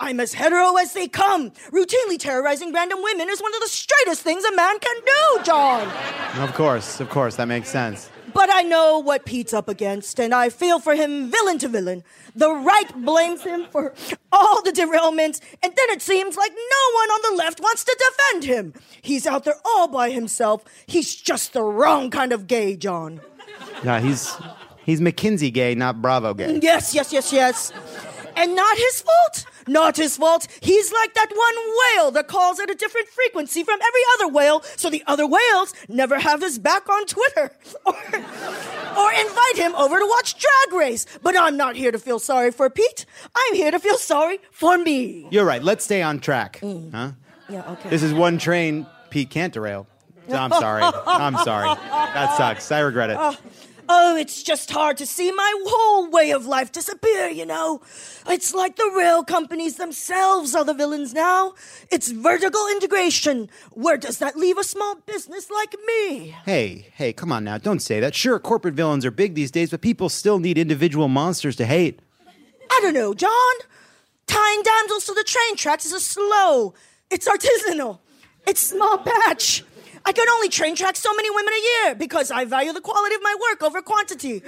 I'm as hetero as they come. Routinely terrorizing random women is one of the straightest things a man can do, John. Of course, of course, that makes sense. But I know what Pete's up against, and I feel for him villain to villain. The right blames him for all the derailments, and then it seems like no one on the left wants to defend him. He's out there all by himself. He's just the wrong kind of gay, John. Nah, he's, he's McKinsey gay, not Bravo gay. Yes, yes, yes, yes. And not his fault. Not his fault. He's like that one whale that calls at a different frequency from every other whale, so the other whales never have his back on Twitter or, or invite him over to watch Drag Race. But I'm not here to feel sorry for Pete. I'm here to feel sorry for me. You're right. Let's stay on track. Mm. Huh? Yeah, okay. This is one train Pete can't derail. I'm sorry. I'm sorry. That sucks. I regret it. Uh, Oh, it's just hard to see my whole way of life disappear, you know. It's like the rail companies themselves are the villains now. It's vertical integration. Where does that leave a small business like me? Hey, hey, come on now. Don't say that. Sure, corporate villains are big these days, but people still need individual monsters to hate. I don't know, John. Tying damsels to the train tracks is a slow. It's artisanal. It's small batch. I can only train track so many women a year because I value the quality of my work over quantity.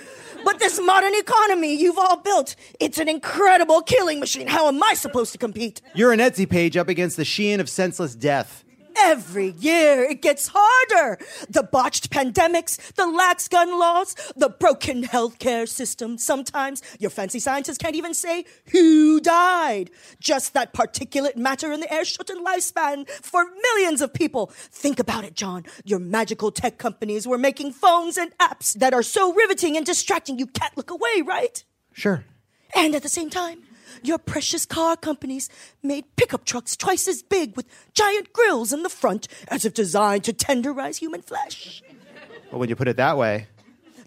But this modern economy you've all built, it's an incredible killing machine. How am I supposed to compete? You're an Etsy page up against the Shein of senseless death. Every year it gets harder. The botched pandemics, the lax gun laws, the broken healthcare system. Sometimes your fancy scientists can't even say who died. Just that particulate matter in the air shortened lifespan for millions of people. Think about it, John. Your magical tech companies were making phones and apps that are so riveting and distracting you can't look away, right? Sure. And at the same time, your precious car companies made pickup trucks twice as big with giant grills in the front as if designed to tenderize human flesh. Well, when you put it that way...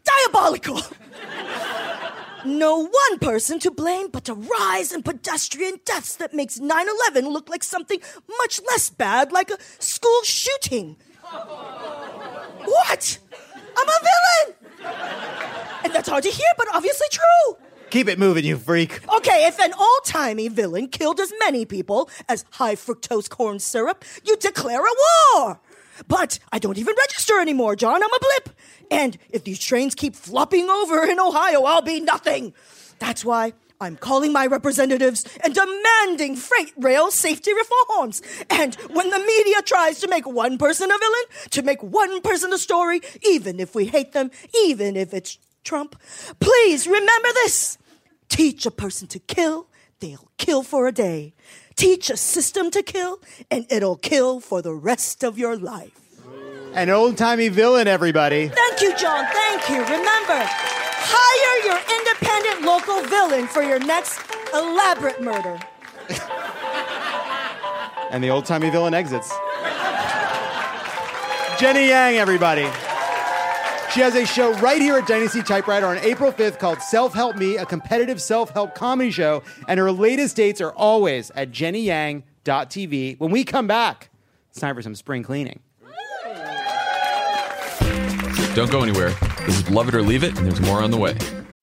Diabolical! No one person to blame but the rise in pedestrian deaths that makes nine eleven look like something much less bad, like a school shooting. What? I'm a villain! And that's hard to hear, but obviously true. Keep it moving, you freak. Okay, if an old-timey villain killed as many people as high-fructose corn syrup, you declare a war. But I don't even register anymore, John. I'm a blip. And if these trains keep flopping over in Ohio, I'll be nothing. That's why I'm calling my representatives and demanding freight rail safety reforms. And when the media tries to make one person a villain, to make one person a story, even if we hate them, even if it's Trump, please remember this. Teach a person to kill, they'll kill for a day. Teach a system to kill, and it'll kill for the rest of your life. An old-timey villain, everybody. Thank you, John. Thank you. Remember, hire your independent local villain for your next elaborate murder. And the old-timey villain exits. Jenny Yang, everybody. She has a show right here at Dynasty Typewriter on April fifth called Self-Help Me, a competitive self-help comedy show. And her latest dates are always at jenny yang dot t v. When we come back, it's time for some spring cleaning. Don't go anywhere. This is Love It or Leave It, and there's more on the way.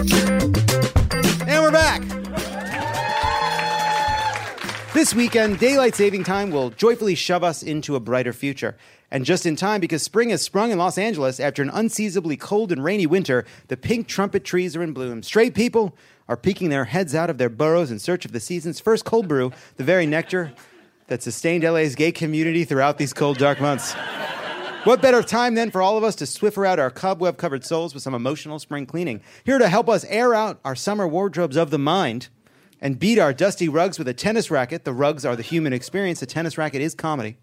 And we're back. This weekend, daylight saving time will joyfully shove us into a brighter future. And just in time, because spring has sprung in Los Angeles after an unseasonably cold and rainy winter, the pink trumpet trees are in bloom. Straight people are peeking their heads out of their burrows in search of the season's first cold brew, the very nectar that sustained L A's gay community throughout these cold, dark months. What better time than for all of us to swiffer out our cobweb-covered souls with some emotional spring cleaning? Here to help us air out our summer wardrobes of the mind and beat our dusty rugs with a tennis racket. The rugs are the human experience. The tennis racket is comedy.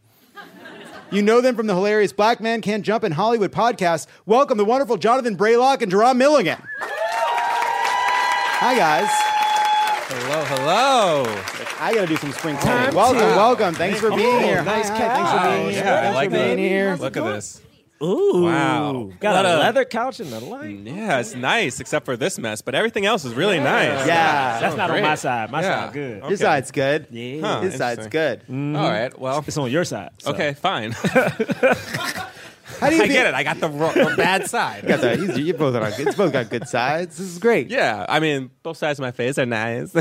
You know them from the hilarious Black Man Can't Jump in Hollywood podcast. Welcome the wonderful Jonathan Braylock and Jerome Milligan. Hi, guys. Hello, hello. I got to do some spring cleaning. Welcome, welcome. Thanks for being oh, here. Nice hi, couch. Hi. Thanks for being here. Yeah, I like being here. Look at this. Ooh. Wow. Got a, a leather couch and the light. Yeah, it's nice, except for this mess, but everything else is really yeah. nice. Yeah. yeah. That's so not great. On my side. My yeah. side's good. Okay. Your side's good. Yeah. Huh, His side's good. Mm-hmm. All right, well. It's on your side. So. Okay, fine. How do you I be- get it. I got the, wrong, the bad side. You got the, he's, you're both on our, it's both got good sides. This is great. Yeah. I mean, both sides of my face are nice.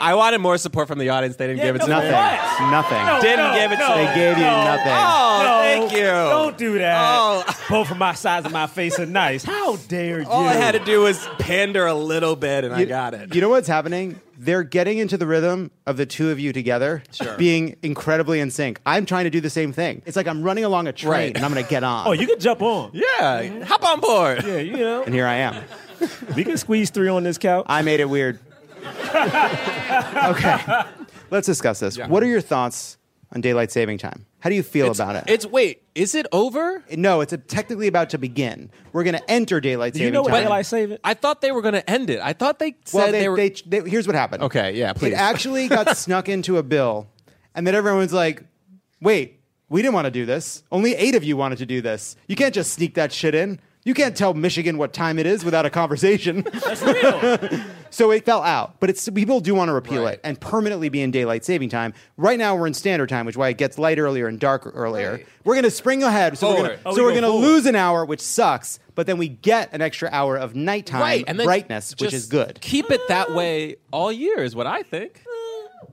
I wanted more support from the audience. They didn't yeah, give it to nothing. me. Nothing. Nothing. No, Didn't no, give it no, to me. They gave no, you nothing. Oh, no, thank you. Don't do that. Oh. Both of my sides of my face are nice. How dare you? All I had to do was pander a little bit, and you, I got it. You know what's happening? They're getting into the rhythm of the two of you together, sure. being incredibly in sync. I'm trying to do the same thing. It's like I'm running along a train, right. and I'm going to get on. Oh, you can jump on. Yeah, mm-hmm. Hop on board. Yeah, you know. And here I am. We can squeeze three on this couch. I made it weird. Okay, let's discuss this. Yeah. What are your thoughts on daylight saving time? How do you feel it's, about it? It's wait, is it over? No, it's a, technically about to begin. We're going to enter daylight saving time. You know what daylight saving? I thought they were going to end it. I thought they said well, they, they were. They, they, here's what happened. Okay, yeah, please. It actually got snuck into a bill, and then everyone was like, "Wait, we didn't want to do this. Only eight of you wanted to do this. You can't just sneak that shit in. You can't tell Michigan what time it is without a conversation." That's real. So it fell out, but it's, people do want to repeal right. it and permanently be in daylight saving time. Right now we're in standard time, which is why it gets light earlier and dark earlier. Right. We're going to spring ahead, so forward. we're going oh, so we go to lose an hour, which sucks, but then we get an extra hour of nighttime right. and brightness, which is good. Keep it that way all year is what I think.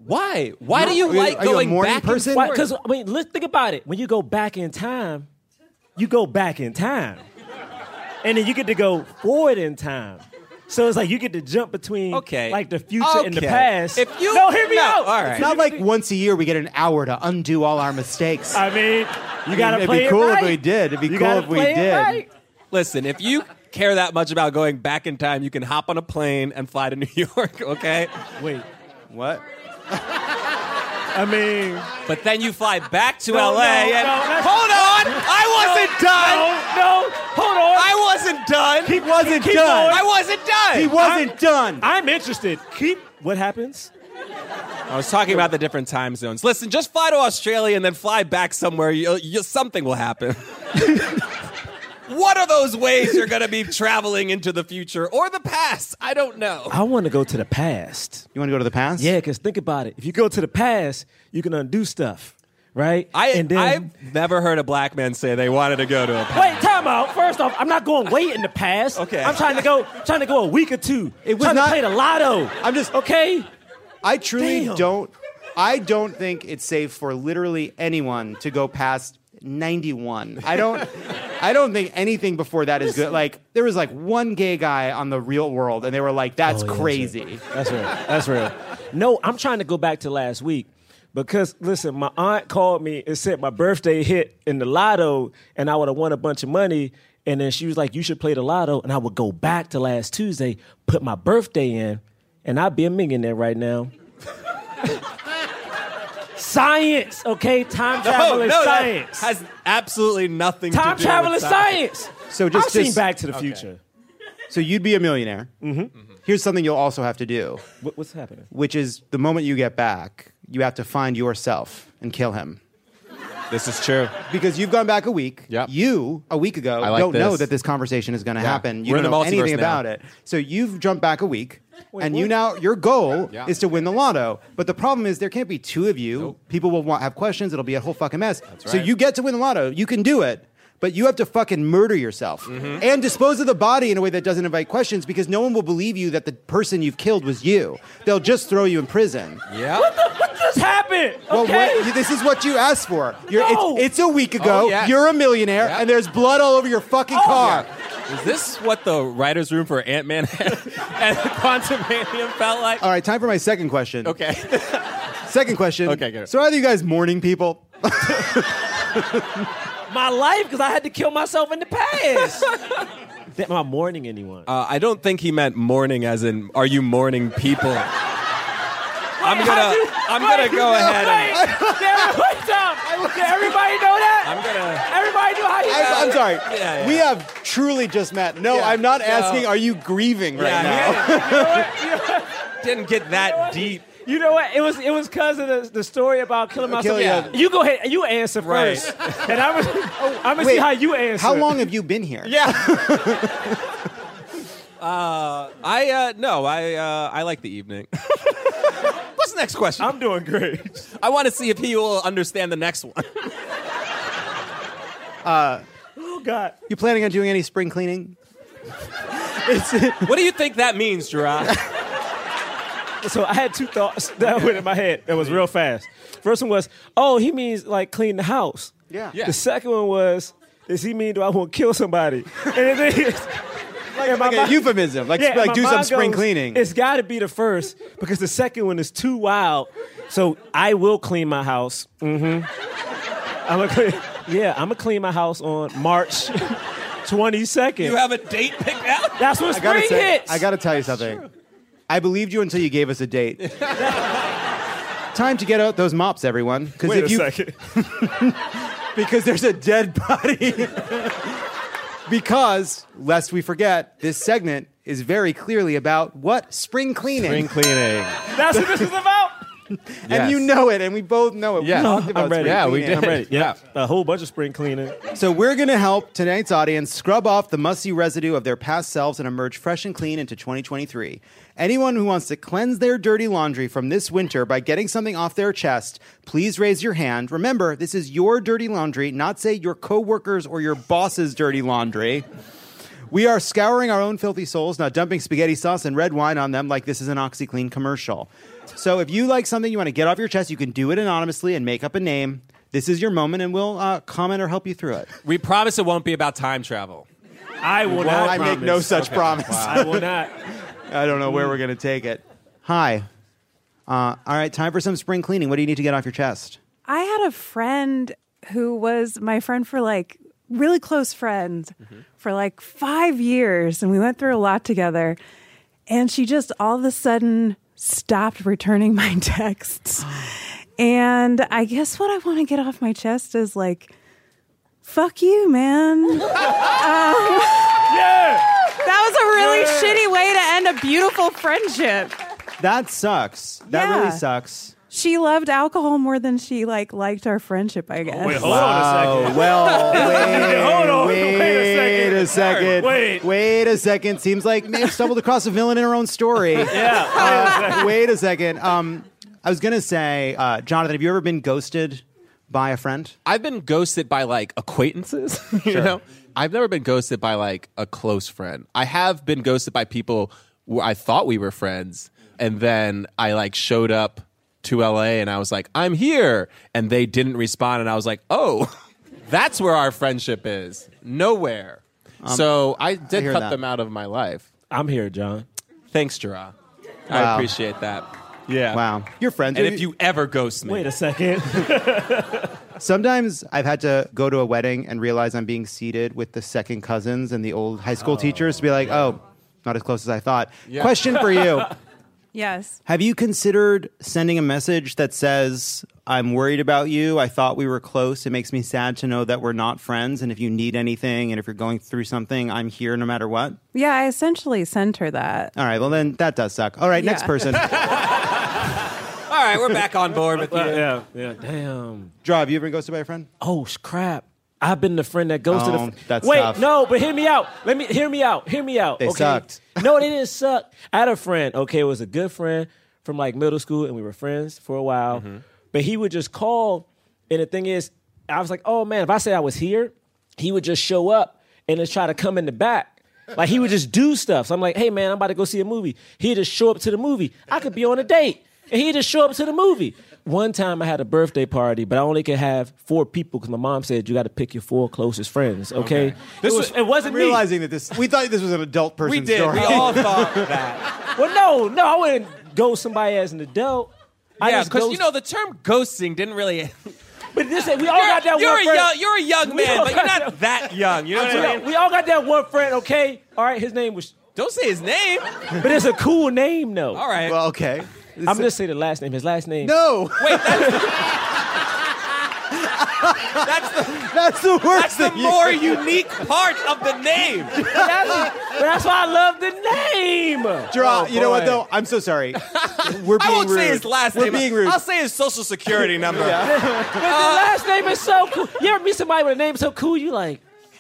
Why? Why Not, do you like are going you a morning back person? Because I mean, let's think about it. When you go back in time, you go back in time, and then you get to go forward in time. So it's like you get to jump between okay. like the future okay. and the past. If you no, hear me no, out. All right. It's not like once a year we get an hour to undo all our mistakes. I mean, you gotta I mean, play it'd be cool it right. if we did. It'd be you cool if we did. Right. Listen, if you care that much about going back in time, you can hop on a plane and fly to New York. Okay. Wait. What? I mean, but then you fly back to no, L A. No, and, no, hold on, I wasn't no, done. No, no, hold on, I wasn't done. He wasn't keep done. Going. I wasn't done. He wasn't I'm, done. I'm interested. Keep what happens. I was talking about the different time zones. Listen, just fly to Australia and then fly back somewhere. You'll, you'll, something will happen. What are those ways you're going to be traveling into the future or the past? I don't know. I want to go to the past. You want to go to the past? Yeah, because think about it. If you go to the past, you can undo stuff. right? I, and then, I've never heard a black man say they wanted to go to a party. Wait, time out. First off, I'm not going way in the past. Okay. I'm trying to go trying to go a week or two. It was trying not, to play the lotto. I'm just... Okay? I truly Damn. don't... I don't think it's safe for literally anyone to go past ninety-one. I don't... I don't think anything before that is good. Like, there was like one gay guy on The Real World, and they were like, that's oh, yeah, crazy. That's real. That's real. No, I'm trying to go back to last week. Because, listen, my aunt called me and said my birthday hit in the lotto, and I would have won a bunch of money. And then she was like, you should play the lotto. And I would go back to last Tuesday, put my birthday in, and I'd be a millionaire right now. Science, okay? Time travel no, is no, science. That has absolutely nothing Time to do with science. Time travel is science. So just, I've just, seen Back to the okay. Future. So you'd be a millionaire. Mm-hmm. Mm-hmm. Here's something you'll also have to do. What, what's happening? Which is the moment you get back, you have to find yourself and kill him. This is true. Because you've gone back a week. Yep. You, a week ago, like don't this. know that this conversation is going to yeah. happen. You We're don't know anything now. about it. So you've jumped back a week. Wait, and what? you now, your goal yeah. is to win the lotto. But the problem is there can't be two of you. Nope. People will want, have questions. It'll be a whole fucking mess. That's right. So you get to win the lotto. You can do it. But you have to fucking murder yourself mm-hmm. and dispose of the body in a way that doesn't invite questions, because no one will believe you that the person you've killed was you. They'll just throw you in prison. Yeah. What the fuck just happened? Well, okay. what, this is what you asked for. You're, no. it's, it's a week ago. Oh, yes. You're a millionaire, yeah. and there's blood all over your fucking oh, car. Yeah. Is this what the writer's room for Ant-Man and Quantumania felt like? All right, time for my second question. Okay. second question. Okay, good. So are you guys mourning people? My life, because I had to kill myself in the past. Am I mourning anyone? Uh, I don't think he meant mourning as in, are you mourning people? Wait, I'm gonna, you, I'm wait, gonna go no, ahead. Wait, and... Derek, wait, Tom. Did everybody know that? I'm gonna. Everybody knew how you. I, I'm sorry. Yeah, yeah. We have truly just met. No, yeah, I'm not no. asking. Are you grieving right yeah, now? Yeah. You know what? You know what? Didn't get that you know deep. You know what? It was it was because of the, the story about killing myself. Yeah. You go ahead. You answer right. first. And I'm, oh, I'm going to see how you answer. How long have you been here? Yeah. uh, I, uh, no, I, uh, I like the evening. What's the next question? I'm doing great. I want to see if he will understand the next one. uh, oh, God. You planning on doing any spring cleaning? What do you think that means, Gerard? So I had two thoughts that went in my head that was real fast. First one was, oh, he means like clean the house. Yeah. yeah. The second one was, does he mean do I want to kill somebody? And it is like, like a mind, euphemism, like, yeah, like do some spring goes, cleaning. It's got to be the first, because the second one is too wild. So I will clean my house. Mm-hmm. I'm gonna clean, yeah, I'm gonna clean my house on March twenty-second. You have a date picked out? That's when spring I gotta say, hits. I got to tell you something. True. I believed you until you gave us a date. Time to get out those mops, everyone. Wait if a you... second. Because there's a dead body. Because, lest we forget, this segment is very clearly about what? Spring cleaning. Spring cleaning. That's what this is about? And yes. you know it, and we both know it. Yeah, we talked about I'm ready. Yeah, we did. I'm ready. Yeah. A whole bunch of spring cleaning. So we're going to help tonight's audience scrub off the musty residue of their past selves and emerge fresh and clean into twenty twenty-three. Anyone who wants to cleanse their dirty laundry from this winter by getting something off their chest, please raise your hand. Remember, this is your dirty laundry, not, say, your coworkers or your boss's dirty laundry. We are scouring our own filthy souls, not dumping spaghetti sauce and red wine on them like this is an OxyClean commercial. So if you like something you want to get off your chest, you can do it anonymously and make up a name. This is your moment, and we'll uh, comment or help you through it. We promise it won't be about time travel. I will well, not I promise. make no such okay. promise. Wow. I will not. I don't know where we're going to take it. Hi. Uh, all right, time for some spring cleaning. What do you need to get off your chest? I had a friend who was my friend for like... really close friends mm-hmm. for like five years. And we went through a lot together. And she just all of a sudden stopped returning my texts. And I guess what I want to get off my chest is like, fuck you, man. um, yeah. That was a really yeah. shitty way to end a beautiful friendship. That sucks. That yeah. really sucks. She loved alcohol more than she like liked our friendship, I guess. Wait, hold wow. on a second. Well, wait, hold on. Wait, wait a second. Wait a second. Wait. wait a second. Seems like Mitch stumbled across a villain in her own story. yeah. Uh, wait a second. Um, I was gonna say, uh, Jonathan, have you ever been ghosted? by a friend? I've been ghosted by, like, acquaintances, you sure. know? I've never been ghosted by, like, a close friend. I have been ghosted by people who I thought we were friends, and then I, like, showed up to L A, and I was like, I'm here, and they didn't respond, and I was like, oh, that's where our friendship is. Nowhere. Um, so I did I cut that. them out of my life. I'm here, John. Thanks, Jarrah. Wow. I appreciate that. Yeah. Wow. You're friends. And if you ever ghost me. Wait a second. Sometimes I've had to go to a wedding and realize I'm being seated with the second cousins and the old high school oh, teachers to be like, yeah. oh, not as close as I thought. Yeah. Question for you. Yes. Have you considered sending a message that says, I'm worried about you. I thought we were close. It makes me sad to know that we're not friends. And if you need anything and if you're going through something, I'm here no matter what. Yeah, I essentially sent her that. All right. Well, then that does suck. All right. Yeah. Next person. All right, we're back on board with you. Yeah, yeah. Damn. Draw, have you ever been ghosted by a friend? Oh, crap. I've been the friend that ghosted oh, a friend. That's Wait, tough. no, but hear me out. Let me hear me out. Hear me out. They okay. sucked. No, they didn't suck. I had a friend. Okay, it was a good friend from like middle school, and we were friends for a while. Mm-hmm. But he would just call, and the thing is, I was like, oh, man, if I say I was here, he would just show up and just try to come in the back. Like, he would just do stuff. So I'm like, hey, man, I'm about to go see a movie. He'd just show up to the movie. I could be on a date. And he just show up to the movie. One time I had a birthday party, but I only could have four people because my mom said you got to pick your four closest friends. Okay, okay. This it, was, was, it wasn't I'm realizing me. that this. We thought this was an adult person. We did. Story. We all thought that. Well, no, no, I wouldn't ghost somebody as an adult. I yeah, because you know the term ghosting didn't really. But this, we all you're, got that you're one a friend. Young, you're a young man, but you're not that young. You know what I mean? We all got that one friend. Okay, all right. His name was. Don't say his name. But it's a cool name, though. All right. Well, okay. It's I'm a, just saying the last name. His last name. No. Wait, that's the, that's the, that's the worst That's the more you unique part of the name. that's, that's why I love the name. Jarrah, oh, you know what, though? I'm so sorry. We're being I won't rude. say his last We're name. We're being rude. I'll say his social security number. Yeah. But uh, the last name is so cool. You ever meet somebody with a name so cool, you like,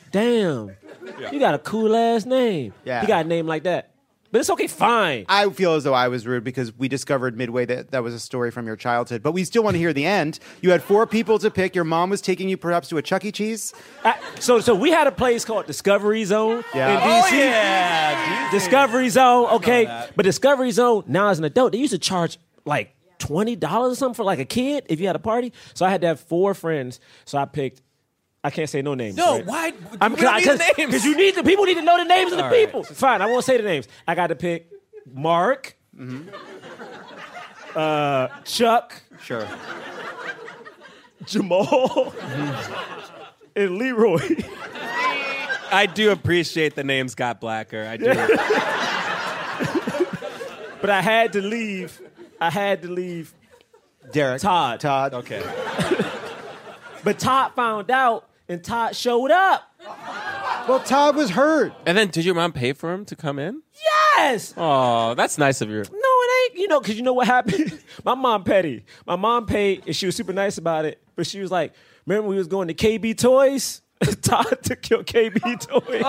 damn, yeah. you got a cool last name. Yeah. You got a name like that. But it's okay, fine. I feel as though I was rude because we discovered midway that that was a story from your childhood. But we still want to hear the end. You had four people to pick. Your mom was taking you perhaps to a Chuck E. Cheese. I, so so we had a place called Discovery Zone yeah. in D C. Oh, yeah. Discovery Zone, okay. But Discovery Zone, now as an adult, they used to charge like twenty dollars or something for like a kid if you had a party. So I had to have four friends. So I picked... I can't say no names. No, right? why? I'm because you need the people need to know the names of the All people. Right. Fine, I won't say the names. I got to pick Mark, mm-hmm. uh, Chuck, sure, Jamal, mm-hmm. and Leroy. I do appreciate the names got blacker. I do, but I had to leave. I had to leave. Derek, Todd, Todd. Okay, but Todd found out. And Todd showed up. Well, Todd was hurt. And then did your mom pay for him to come in? Yes! Oh, that's nice of you. No, it ain't. You know, because you know what happened? My mom petty. My mom paid, and she was super nice about it. But she was like, remember when we was going to K B Toys? Todd took your K B Toys.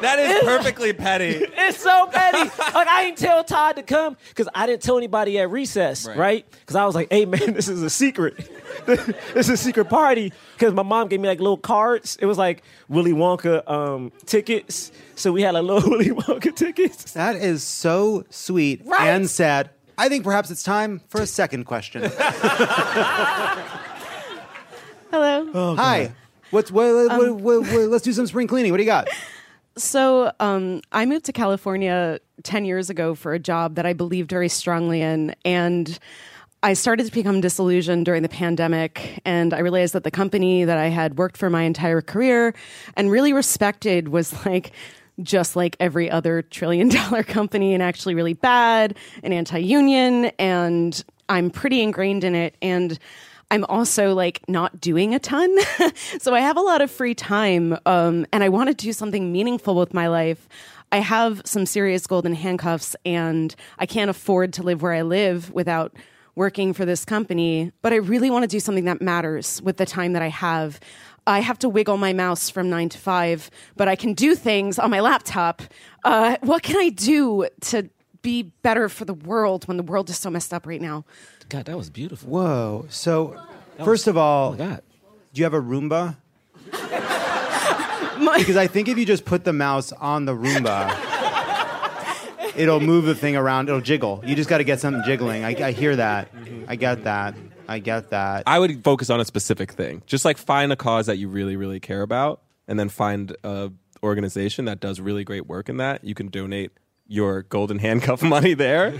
That is it's, perfectly petty. It's so petty. Like, I didn't tell Todd to come because I didn't tell anybody at recess, right? Because right? I was like, hey, man, this is a secret. This is a secret party because my mom gave me, like, little cards. It was, like, Willy Wonka um, tickets. So we had, like, little Willy Wonka tickets. That is so sweet right? and sad. I think perhaps it's time for a second question. Hello. Oh, Hi. What's, what, um, what, what, what, let's do some spring cleaning. What do you got? So um, I moved to California ten years ago for a job that I believed very strongly in. And I started to become disillusioned during the pandemic. And I realized that the company that I had worked for my entire career and really respected was like just like every other trillion dollar company and actually really bad and anti-union. And I'm pretty ingrained in it. And I'm also like not doing a ton. So I have a lot of free time um, and I want to do something meaningful with my life. I have some serious golden handcuffs and I can't afford to live where I live without working for this company. But I really want to do something that matters with the time that I have. I have to wiggle my mouse from nine to five, but I can do things on my laptop. Uh, what can I do to be better for the world when the world is so messed up right now. God, that was beautiful. Whoa. So, that first was, of all, oh my God. Do you have a Roomba? Because I think if you just put the mouse on the Roomba, it'll move the thing around. It'll jiggle. You just got to get something jiggling. I, I hear that. Mm-hmm. I get that. I get that. I would focus on a specific thing. Just like find a cause that you really, really care about, and then find a organization that does really great work in that. You can donate your golden handcuff money there,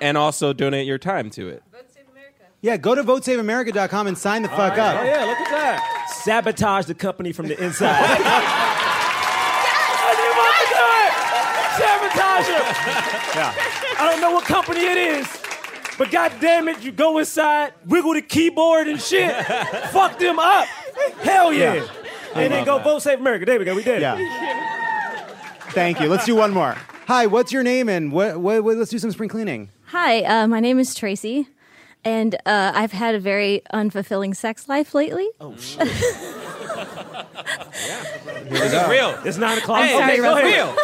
and also donate your time to it. Vote Save America. Yeah, go to vote save america dot com and sign the All fuck right. up. Oh yeah, look at that. Sabotage the company from the inside. Yes! I didn't want to do it. Sabotage it. Yeah. I don't know what company it is. But God damn it, you go inside, wiggle the keyboard and shit. Fuck them up. Hell yeah. yeah. And then go that. Vote Save America. There we go. We did yeah. it. Thank you. Let's do one more. Hi, what's your name? And what, what, what, let's do some spring cleaning. Hi, uh, my name is Tracy. And uh, I've had a very unfulfilling sex life lately. Oh, shit. yeah. This is real. It's nine o'clock. Hey, okay, go ahead. Real.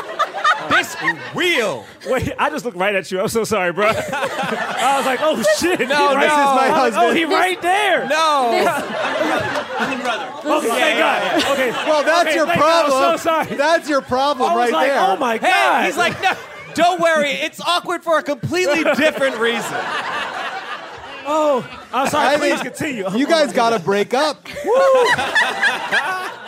This real. Wait, I just looked right at you. I'm so sorry, bro. I was like, oh, shit. No, this no. is my husband. Oh, he this, right there. No. This, I'm his brother. Okay, thank God. Yeah. Okay. Well, that's okay, your problem. God, I'm so sorry. That's your problem right like, there. Oh, my God. Hey, he's like, no, don't worry. It's awkward for a completely different reason. Oh, I'm sorry. I Please continue. Oh, you guys got to break up. Woo.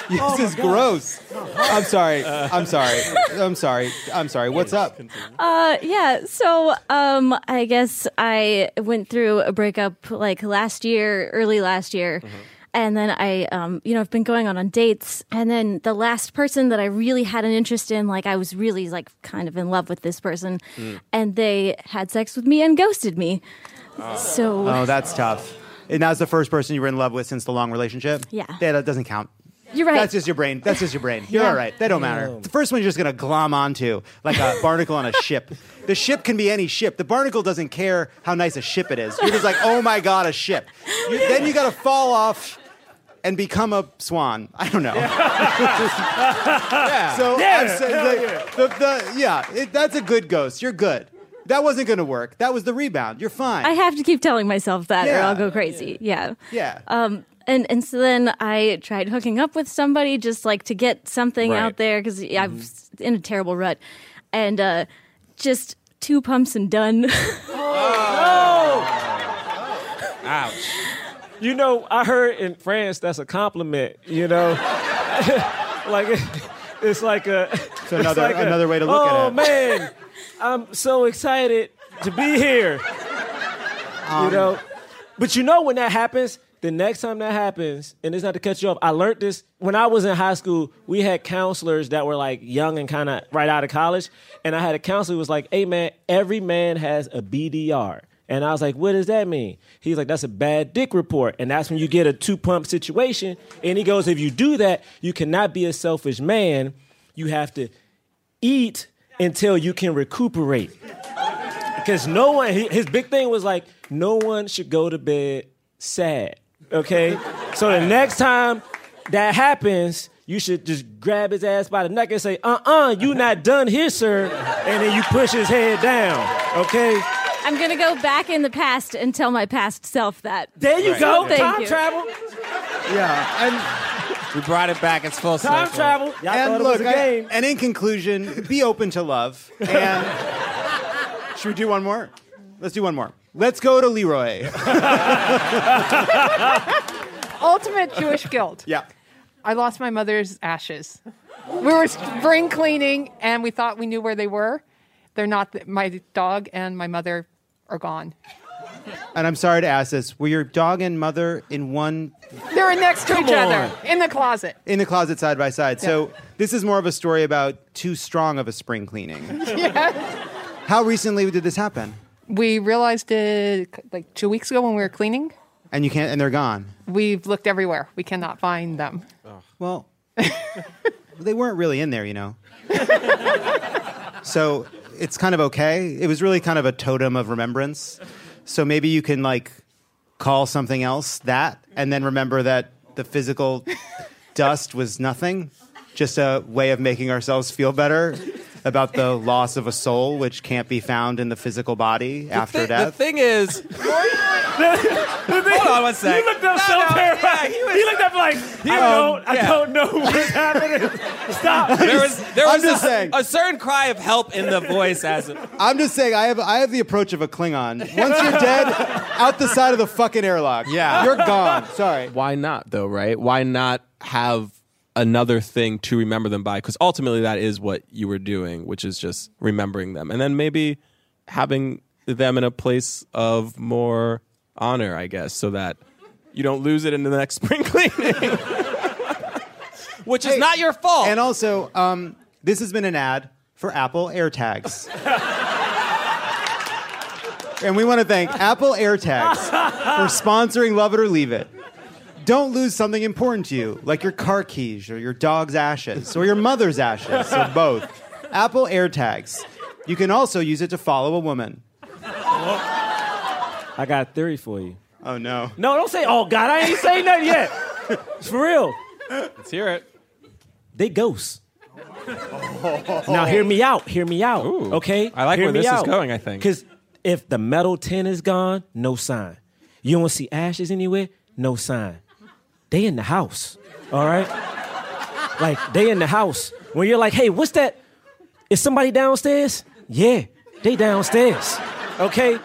This oh is gross. I'm sorry. I'm sorry. I'm sorry. I'm sorry. What's up? Uh, yeah. So um, I guess I went through a breakup like last year, early last year. Mm-hmm. And then I, um, you know, I've been going on on dates. And then the last person that I really had an interest in, like I was really like kind of in love with this person. Mm. And they had sex with me and ghosted me. Oh. So. Oh, that's tough. And that was the first person you were in love with since the long relationship? Yeah. Yeah, that doesn't count. You're right. That's just your brain. That's just your brain. You're yeah. all right. They don't matter. The first one you're just going to glom onto like a barnacle on a ship. The ship can be any ship. The barnacle doesn't care how nice a ship it is. You're just like, oh, my God, a ship. You, then you got to fall off and become a swan. I don't know. Yeah. So yeah. I'm saying, like, the, the, yeah, it, that's a good ghost. You're good. That wasn't going to work. That was the rebound. You're fine. I have to keep telling myself that yeah. or I'll go crazy. Yeah. Yeah. yeah. Um. And and so then I tried hooking up with somebody just like to get something right. out there because mm-hmm. I was in a terrible rut. And uh, just two pumps and done. Oh, oh. No. Ouch. You know, I heard in France that's a compliment, you know. Like, it, it's like a... It's another, like another a, way to look oh, at it. Oh, man, I'm so excited to be here. Um, you know, but you know when that happens... The next time that happens, and it's not to cut you off, I learned this. When I was in high school, we had counselors that were like young and kind of right out of college. And I had a counselor who was like, hey, man, every man has a B D R. And I was like, what does that mean? He's like, that's a bad dick report. And that's when you get a two-pump situation. And he goes, if you do that, you cannot be a selfish man. You have to eat until you can recuperate. Because no one, his big thing was like, no one should go to bed sad. Okay, so the next time that happens, you should just grab his ass by the neck and say, uh-uh, you not done here, sir. And then you push his head down, okay? I'm going to go back in the past and tell my past self that. There you right. go. Thank Time you. Travel. Yeah, and we brought it back. It's full circle. Time travel. Y'all and thought it look, was a game. I, and in conclusion, be open to love. And should we do one more? Let's do one more. Let's go to Leroy. Ultimate Jewish guilt. Yeah. I lost my mother's ashes. We were spring cleaning, and we thought we knew where they were. They're not. The, my dog and my mother are gone. And I'm sorry to ask this. Were your dog and mother in one? They were next to Come each on. Other. In the closet. In the closet side by side. Yeah. So this is more of a story about too strong of a spring cleaning. Yes. How recently did this happen? We realized it like two weeks ago when we were cleaning. And you can't, and they're gone. We've looked everywhere. We cannot find them. Oh. Well, they weren't really in there, you know. So it's kind of okay. It was really kind of a totem of remembrance. So maybe you can like call something else that, and then remember that the physical dust was nothing, just a way of making ourselves feel better. about the loss of a soul which can't be found in the physical body the after thi- death. The thing is... The thing, Hold on one sec. He looked up no, so no, terrified. Yeah, he, he looked up like, I don't, um, I yeah. don't know what's happening. Stop. There was, there was I'm just a, saying. a certain cry of help in the voice. As it... I'm just saying, I have I have the approach of a Klingon. Once you're dead, out the side of the fucking airlock. Yeah. You're gone. Sorry. Why not, though, right? Why not have another thing to remember them by? Because ultimately that is what you were doing, which is just remembering them. And then maybe having them in a place of more... honor, I guess, so that you don't lose it in the next spring cleaning. Which hey, is not your fault. And also, um, this has been an ad for Apple AirTags. And we want to thank Apple AirTags for sponsoring Love It or Leave It. Don't lose something important to you, like your car keys or your dog's ashes or your mother's ashes, or both. Apple AirTags. You can also use it to follow a woman. I got a theory for you. Oh, no. No, don't say, oh, God, I ain't saying nothing yet. It's for real. Let's hear it. They ghosts. Oh. Now, hear me out. Hear me out. Ooh, okay? I like hear where this out. is going, I think. Because if the metal tin is gone, no sign. You don't see ashes anywhere, no sign. They in the house, all right? Like, they in the house. When you're like, hey, what's that? Is somebody downstairs? Yeah, they downstairs, okay?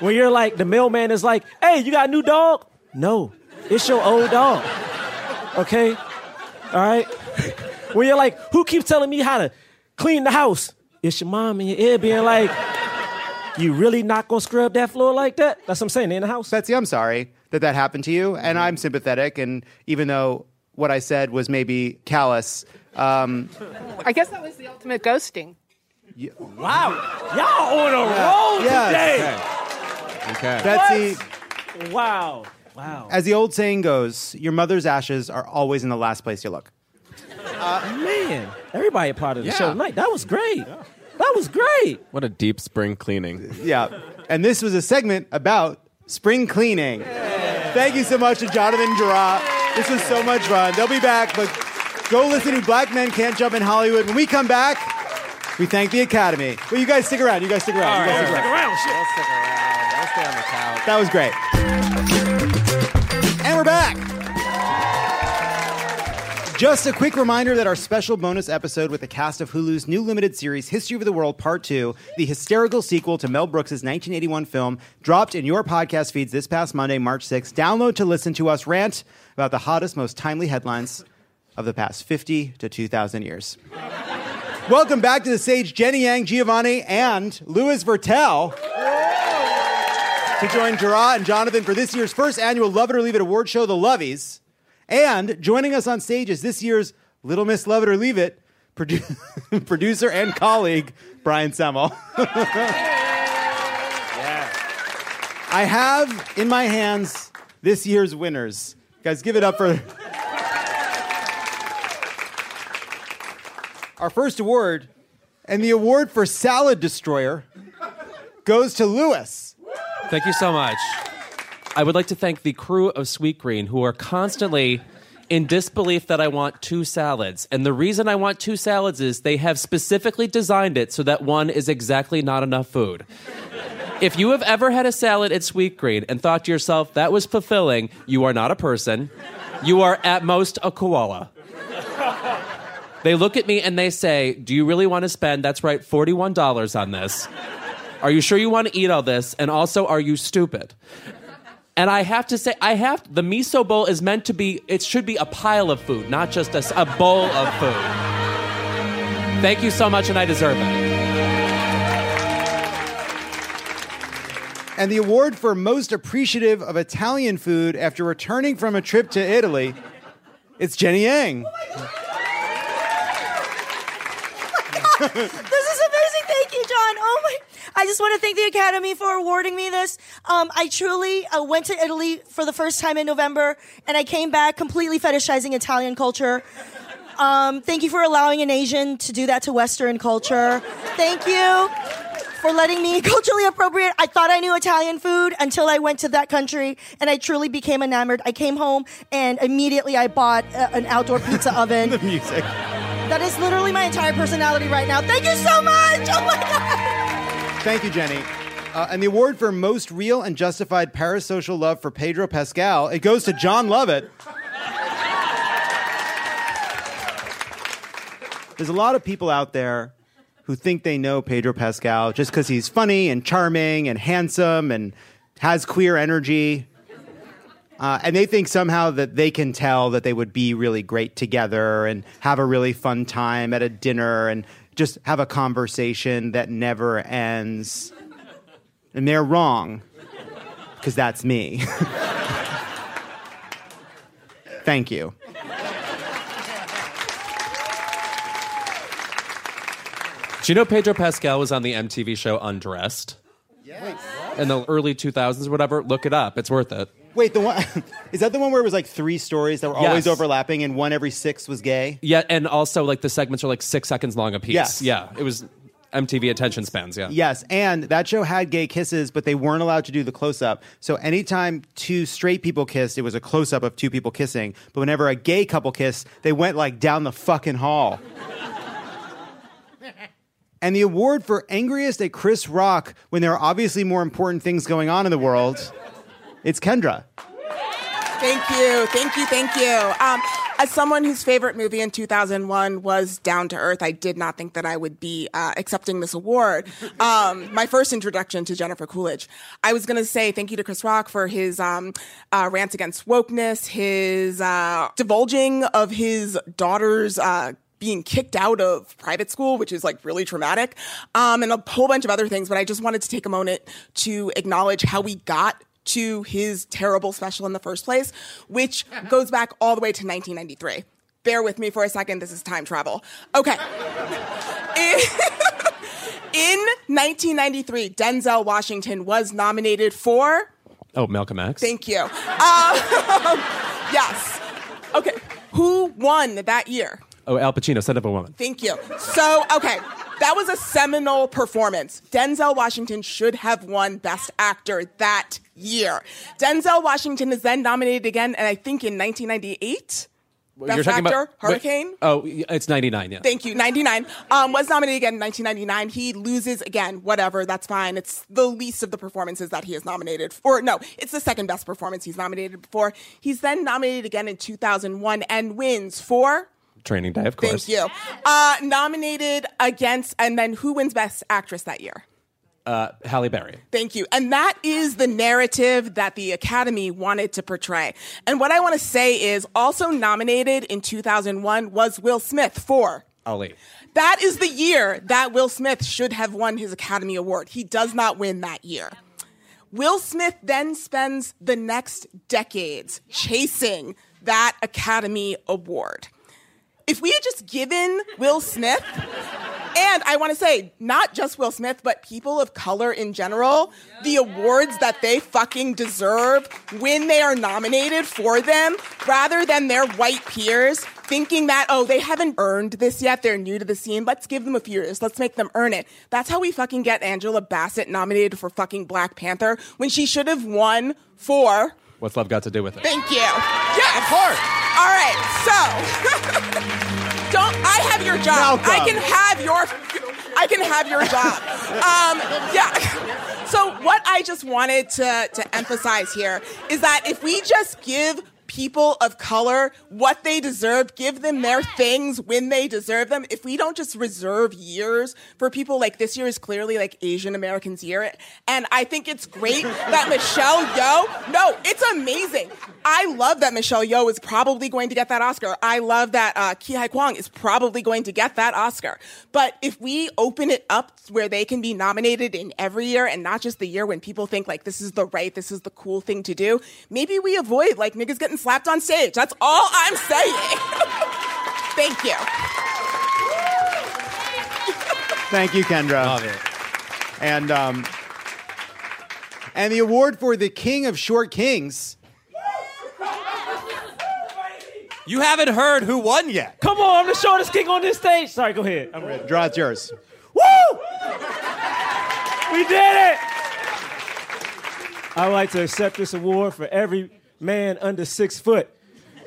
When you're like, the mailman is like, hey, you got a new dog? No, it's your old dog. Okay? All right? When you're like, who keeps telling me how to clean the house? It's your mom in your ear being like, you really not gonna scrub that floor like that? That's what I'm saying, they in the house. Betsy, I'm sorry that that happened to you, and I'm sympathetic, and even though what I said was maybe callous, um... I guess that was the ultimate ghosting. Yeah. Wow, y'all on a yeah. roll yes. today! Okay. Okay. Betsy. What? Wow. Wow. As the old saying goes, your mother's ashes are always in the last place you look. Uh, Man, everybody applauded yeah. the show tonight. That was great. Yeah. That was great. What a deep spring cleaning. Yeah. And this was a segment about spring cleaning. Yeah. Thank you so much to Jonathan Girard. This was so much fun. They'll be back, but go listen to Black Men Can't Jump in Hollywood. When we come back, we thank the Academy. Well, you guys stick around. You guys stick around. All you guys right. stick around. Stick around. Shit. That was great. And we're back. Just a quick reminder that our special bonus episode with the cast of Hulu's new limited series, History of the World Part two, the hysterical sequel to Mel Brooks' nineteen eighty-one film, dropped in your podcast feeds this past Monday, March sixth. Download to listen to us rant about the hottest, most timely headlines of the past fifty to two thousand years. Welcome back to the stage, Jenny Yang, Giovanni, and Louis Vertel. To join Gerard and Jonathan for this year's first annual Love It or Leave It award show, The Lovies. And joining us on stage is this year's Little Miss Love It or Leave It produ- producer and colleague, Brian Semmel. Yeah. I have in my hands this year's winners. Guys, give it up for... Our first award, and the award for Salad Destroyer, goes to Louis. Thank you so much. I would like to thank the crew of Sweetgreen, who are constantly in disbelief that I want two salads. And the reason I want two salads is they have specifically designed it so that one is exactly not enough food. If you have ever had a salad at Sweetgreen and thought to yourself, that was fulfilling, you are not a person. You are at most a koala. They look at me and they say, do you really want to spend, that's right, forty-one dollars on this? Are you sure you want to eat all this? And also, are you stupid? And I have to say, I have, the miso bowl is meant to be, it should be a pile of food, not just a, a bowl of food. Thank you so much, and I deserve it. And the award for most appreciative of Italian food after returning from a trip to Italy, it's Jenny Yang. Oh my God. This is amazing. Thank you, John. Oh my God. I just want to thank the Academy for awarding me this. Um, I truly uh, went to Italy for the first time in November, and I came back completely fetishizing Italian culture. Um, thank you for allowing an Asian to do that to Western culture. Thank you for letting me culturally appropriate. I thought I knew Italian food until I went to that country, and I truly became enamored. I came home, and immediately I bought a- an outdoor pizza oven. The music. That is literally my entire personality right now. Thank you so much! Oh my God! Thank you, Jenny. Uh, and the award for most real and justified parasocial love for Pedro Pascal, it goes to John Lovett. There's a lot of people out there who think they know Pedro Pascal just because he's funny and charming and handsome and has queer energy. Uh, and they think somehow that they can tell that they would be really great together and have a really fun time at a dinner and just have a conversation that never ends. And they're wrong, because that's me. Thank you. Do you know Pedro Pascal was on the M T V show Undressed? Yes. Wait, in the early two thousands or whatever? Look it up. It's worth it. Wait, the one is that the one where it was like three stories that were yes. always overlapping and one every six was gay? Yeah, and also like the segments are like six seconds long apiece. Yes. Yeah, it was M T V attention spans, yeah. Yes, and that show had gay kisses, but they weren't allowed to do the close-up. So anytime two straight people kissed, it was a close-up of two people kissing. But whenever a gay couple kissed, they went like down the fucking hall. And the award for angriest at Chris Rock when there are obviously more important things going on in the world... It's Kendra. Thank you, thank you, thank you. Um, as someone whose favorite movie in two thousand one was Down to Earth, I did not think that I would be uh, accepting this award. Um, my first introduction to Jennifer Coolidge. I was going to say thank you to Chris Rock for his um, uh, rants against wokeness, his uh, divulging of his daughter's uh being kicked out of private school, which is like really traumatic, um, and a whole bunch of other things. But I just wanted to take a moment to acknowledge how we got to his terrible special in the first place, which goes back all the way to nineteen ninety-three. Bear with me for a second. This is time travel. Okay. In, in nineteen ninety-three, Denzel Washington was nominated for... Oh, Malcolm X. Thank you. Um, yes. Okay. Who won that year? Oh, Al Pacino, Son of a Woman. Thank you. So, okay. That was a seminal performance. Denzel Washington should have won Best Actor that year. Denzel Washington is then nominated again, and I think in nineteen ninety-eight, well, Best Actor, about, Hurricane. Wait, oh, it's ninety-nine, yeah. Thank you, ninety-nine. Um, was nominated again in nineteen ninety-nine. He loses again, whatever, that's fine. It's the least of the performances that he is nominated for. No, it's the second best performance he's nominated for. He's then nominated again in two thousand one and wins for... Training Day, of course. Thank you. Uh, nominated against, and then who wins Best Actress that year? Uh, Halle Berry. Thank you. And that is the narrative that the Academy wanted to portray. And what I want to say is also nominated in two thousand one was Will Smith for... Ali. That is the year that Will Smith should have won his Academy Award. He does not win that year. Will Smith then spends the next decades chasing that Academy Award. If we had just given Will Smith, and I want to say, not just Will Smith, but people of color in general, the awards that they fucking deserve when they are nominated for them, rather than their white peers thinking that, oh, they haven't earned this yet, they're new to the scene, let's give them a few years, let's make them earn it. That's how we fucking get Angela Bassett nominated for fucking Black Panther when she should have won for... What's Love Got to Do with It? Thank you. Yes. Of course. All right. So, don't I have your job? Malcolm. I can have your. I can have your job. Um, yeah. So what I just wanted to to emphasize here is that if we just give people of color what they deserve, give them their things when they deserve them. If we don't just reserve years for people, like this year is clearly like Asian Americans' year. And I think it's great that Michelle Yeoh, no, it's amazing. I love that Michelle Yeoh is probably going to get that Oscar. I love that uh, Ki Hai Kwang is probably going to get that Oscar. But if we open it up where they can be nominated in every year and not just the year when people think like this is the right, this is the cool thing to do, maybe we avoid like niggas getting slapped on stage. That's all I'm saying. Thank you. Thank you, Kendra. Love it. And, um, and the award for the King of Short Kings. You haven't heard who won yet. Come on, I'm the shortest king on this stage. Sorry, go ahead. I'm ready. Draw, it's yours. Woo! We did it! I would like to accept this award for every man under six foot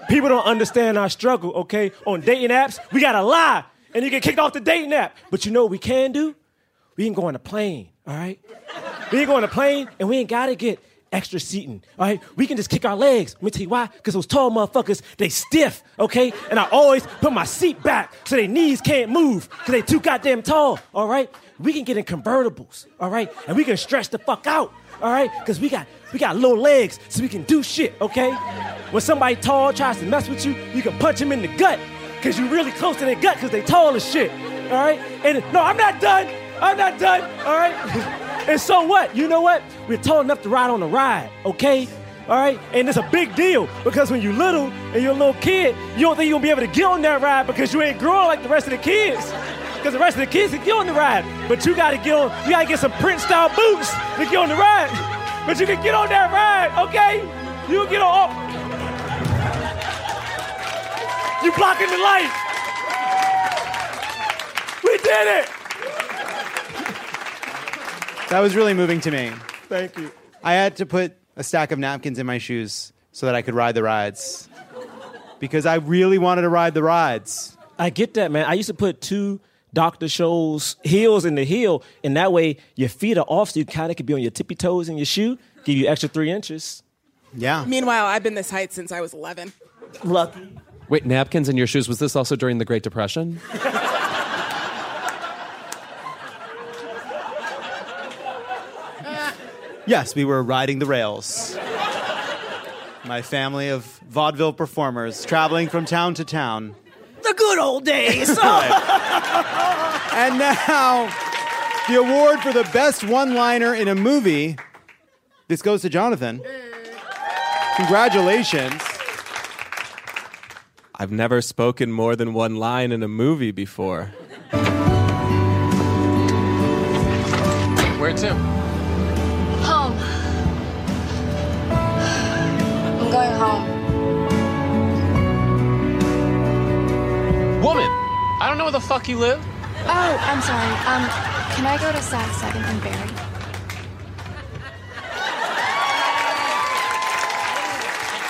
People don't understand our struggle, okay? On dating apps, we gotta lie, and you get kicked off the dating app. But you know what we can do? We can go on a plane, all right? We can go on a plane, and we ain't gotta get extra seating, all right? We can just kick our legs. Let me tell you why, because those tall motherfuckers, they stiff, okay? And I always put my seat back so their knees can't move, because they too goddamn tall, all right? We can get in convertibles, all right? And we can stretch the fuck out, all right? Because we got we got little legs, so we can do shit, okay? When somebody tall tries to mess with you, you can punch him in the gut, because you're really close to their gut, because they tall as shit, all right? And no, I'm not done. I'm not done, all right? And so what? You know what? We're tall enough to ride on a ride, okay? All right? And it's a big deal, because when you're little and you're a little kid, you don't think you're going to be able to get on that ride because you ain't growing like the rest of the kids. Because the rest of the kids can get on the ride. But you got to get on, you got to get some Prince-style boots to get on the ride. But you can get on that ride, okay? You can get on all... You're blocking the light. We did it. That was really moving to me. Thank you. I had to put a stack of napkins in my shoes so that I could ride the rides. Because I really wanted to ride the rides. I get that, man. I used to put two Doctor Scholl's heels in the heel, and that way your feet are off so you kind of could be on your tippy toes in your shoe, give you extra three inches. Yeah. Meanwhile, I've been this height since I was eleven. Lucky. Wait, napkins in your shoes. Was this also during the Great Depression? Yes, we were riding the rails. My family of vaudeville performers traveling from town to town. The good old days. Right. And now, the award for the best one-liner in a movie. This goes to Jonathan. Congratulations. I've never spoken more than one line in a movie before. Where to? I'm going home. Woman, I don't know where the fuck you live. Oh, I'm sorry. Um, can I go to Sac Second and Barry?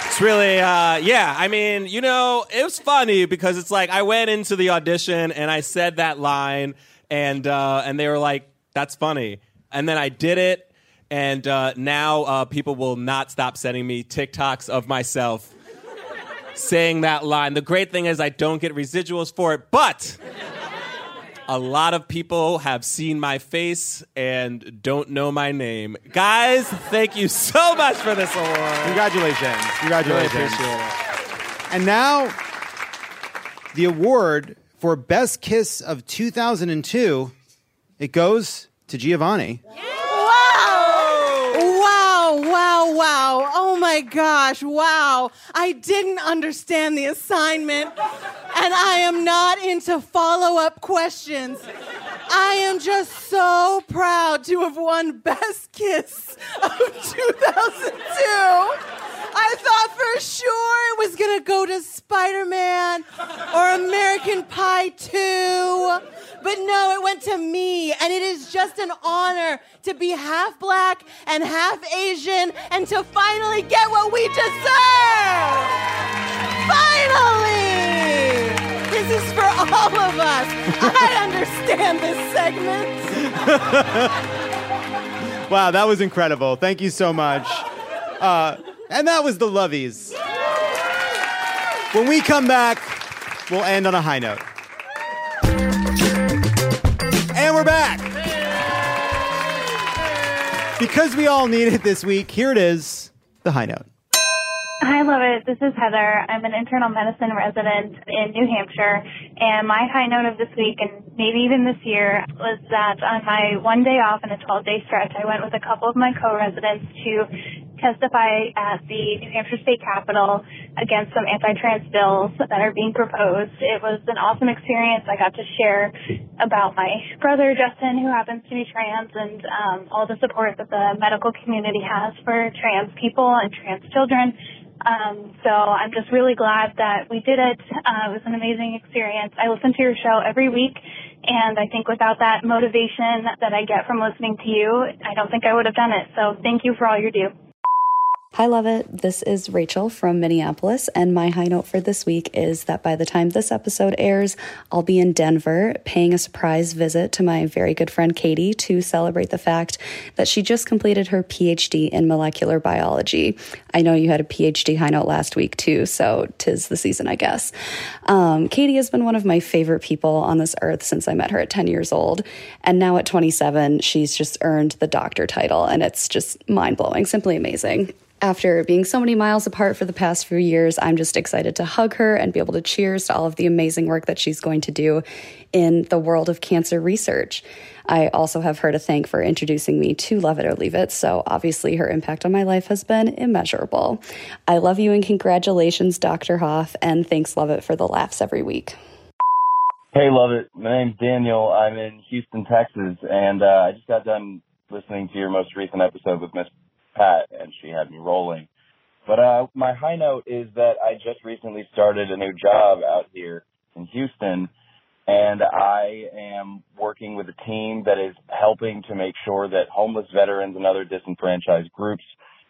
It's really, uh, yeah. I mean, you know, it was funny because it's like I went into the audition and I said that line, and uh, and they were like, "That's funny," and then I did it. And uh, now uh, people will not stop sending me TikToks of myself saying that line. The great thing is I don't get residuals for it, but a lot of people have seen my face and don't know my name. Guys, thank you so much for this award. Congratulations. Congratulations. Really appreciate it. And now, the award for Best Kiss of two thousand two, it goes to Giovanni. Yeah. Wow, wow. Oh, my gosh. Wow. I didn't understand the assignment, and I am not into follow-up questions. I am just so proud to have won Best Kiss of two thousand two. I thought for sure it was going to go to Spider-Man or American Pie two, but no, it went to me, and it is just an honor to be half black and half Asian and to finally get what we deserve. Finally! This is for all of us. I understand this segment. Wow, that was incredible. Thank you so much. Uh, and that was the Lovies. When we come back, we'll end on a high note. And we're back. Because we all need it this week, here it is, the high note. Hi, love it. This is Heather. I'm an internal medicine resident in New Hampshire, and my high note of this week, and maybe even this year, was that on my one day off in a twelve-day stretch, I went with a couple of my co-residents to testify at the New Hampshire State Capitol against some anti-trans bills that are being proposed. It was an awesome experience. I got to share about my brother, Justin, who happens to be trans, and um, all the support that the medical community has for trans people and trans children. Um, so I'm just really glad that we did it. Uh, it was an amazing experience. I listen to your show every week, and I think without that motivation that I get from listening to you, I don't think I would have done it. So thank you for all you do. Hi, Love It. This is Rachel from Minneapolis, and my high note for this week is that by the time this episode airs, I'll be in Denver paying a surprise visit to my very good friend Katie to celebrate the fact that she just completed her PhD in molecular biology. I know you had a PhD high note last week too, so tis the season, I guess. Um, Katie has been one of my favorite people on this earth since I met her at ten years old, and now at twenty-seven, she's just earned the doctor title, and it's just mind-blowing, simply amazing. After being so many miles apart for the past few years, I'm just excited to hug her and be able to cheers to all of the amazing work that she's going to do in the world of cancer research. I also have her to thank for introducing me to Love It or Leave It, so obviously her impact on my life has been immeasurable. I love you and congratulations, Doctor Hoff, and thanks, Love It, for the laughs every week. Hey, Love It. My name's Daniel. I'm in Houston, Texas, and uh, I just got done listening to your most recent episode with Miss Pat, and she had me rolling. But uh, my high note is that I just recently started a new job out here in Houston, and I am working with a team that is helping to make sure that homeless veterans and other disenfranchised groups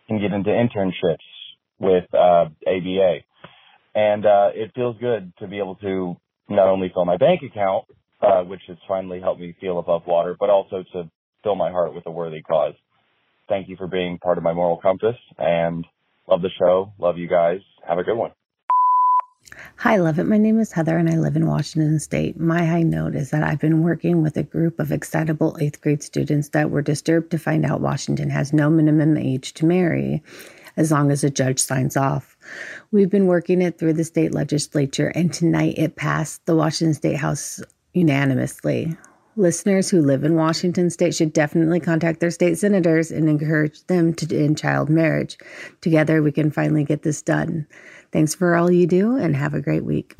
can get into internships with uh, A B A. And uh, it feels good to be able to not only fill my bank account, uh, which has finally helped me feel above water, but also to fill my heart with a worthy cause. Thank you for being part of my moral compass, and love the show. Love you guys. Have a good one. Hi, Love It. My name is Heather, and I live in Washington State. My high note is that I've been working with a group of excitable eighth grade students that were disturbed to find out Washington has no minimum age to marry, as long as a judge signs off. We've been working it through the state legislature, and tonight it passed the Washington State House unanimously. Listeners who live in Washington State should definitely contact their state senators and encourage them to end child marriage. Together, we can finally get this done. Thanks for all you do, and have a great week.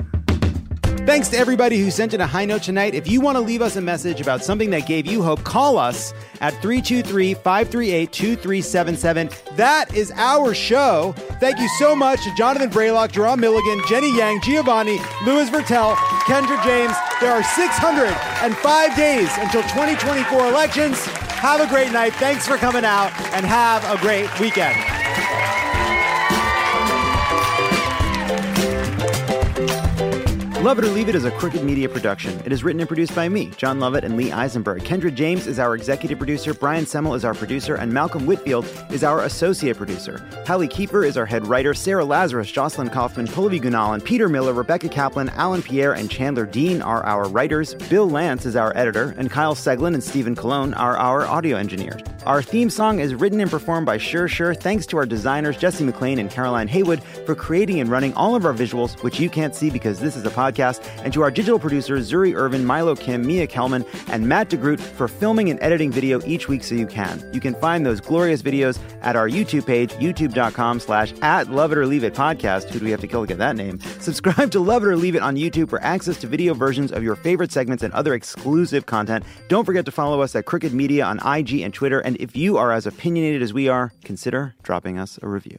Thanks to everybody who sent in a high note tonight. If you want to leave us a message about something that gave you hope, call us at three two three, five three eight, two three seven seven. That is our show. Thank you so much to Jonathan Braylock, Jerome Milligan, Jenny Yang, Giovanni, Louis Vertel, Kendra James. There are six hundred five days until twenty twenty-four elections. Have a great night. Thanks for coming out, and have a great weekend. Love It or Leave It is a Crooked Media production. It is written and produced by me, John Lovett, and Lee Eisenberg. Kendra James is our executive producer, Brian Semmel is our producer, and Malcolm Whitfield is our associate producer. Hallie Kiefer is our head writer, Sarah Lazarus, Jocelyn Kaufman, Pulavi Gunalan, Peter Miller, Rebecca Kaplan, Alan Pierre, and Chandler Dean are our writers. Bill Lance is our editor, and Kyle Seglin and Stephen Colon are our audio engineers. Our theme song is written and performed by Sure Sure. Thanks to our designers, Jesse McLean and Caroline Haywood, for creating and running all of our visuals, which you can't see because this is a podcast. Podcast, and to our digital producers, Zuri Irvin, Milo Kim, Mia Kelman, and Matt DeGroot for filming and editing video each week so you can. You can find those glorious videos at our YouTube page, youtube.com slash at Love It or Leave It podcast. Who do we have to kill to get that name? Subscribe to Love It or Leave It on YouTube for access to video versions of your favorite segments and other exclusive content. Don't forget to follow us at Crooked Media on I G and Twitter, and if you are as opinionated as we are, consider dropping us a review.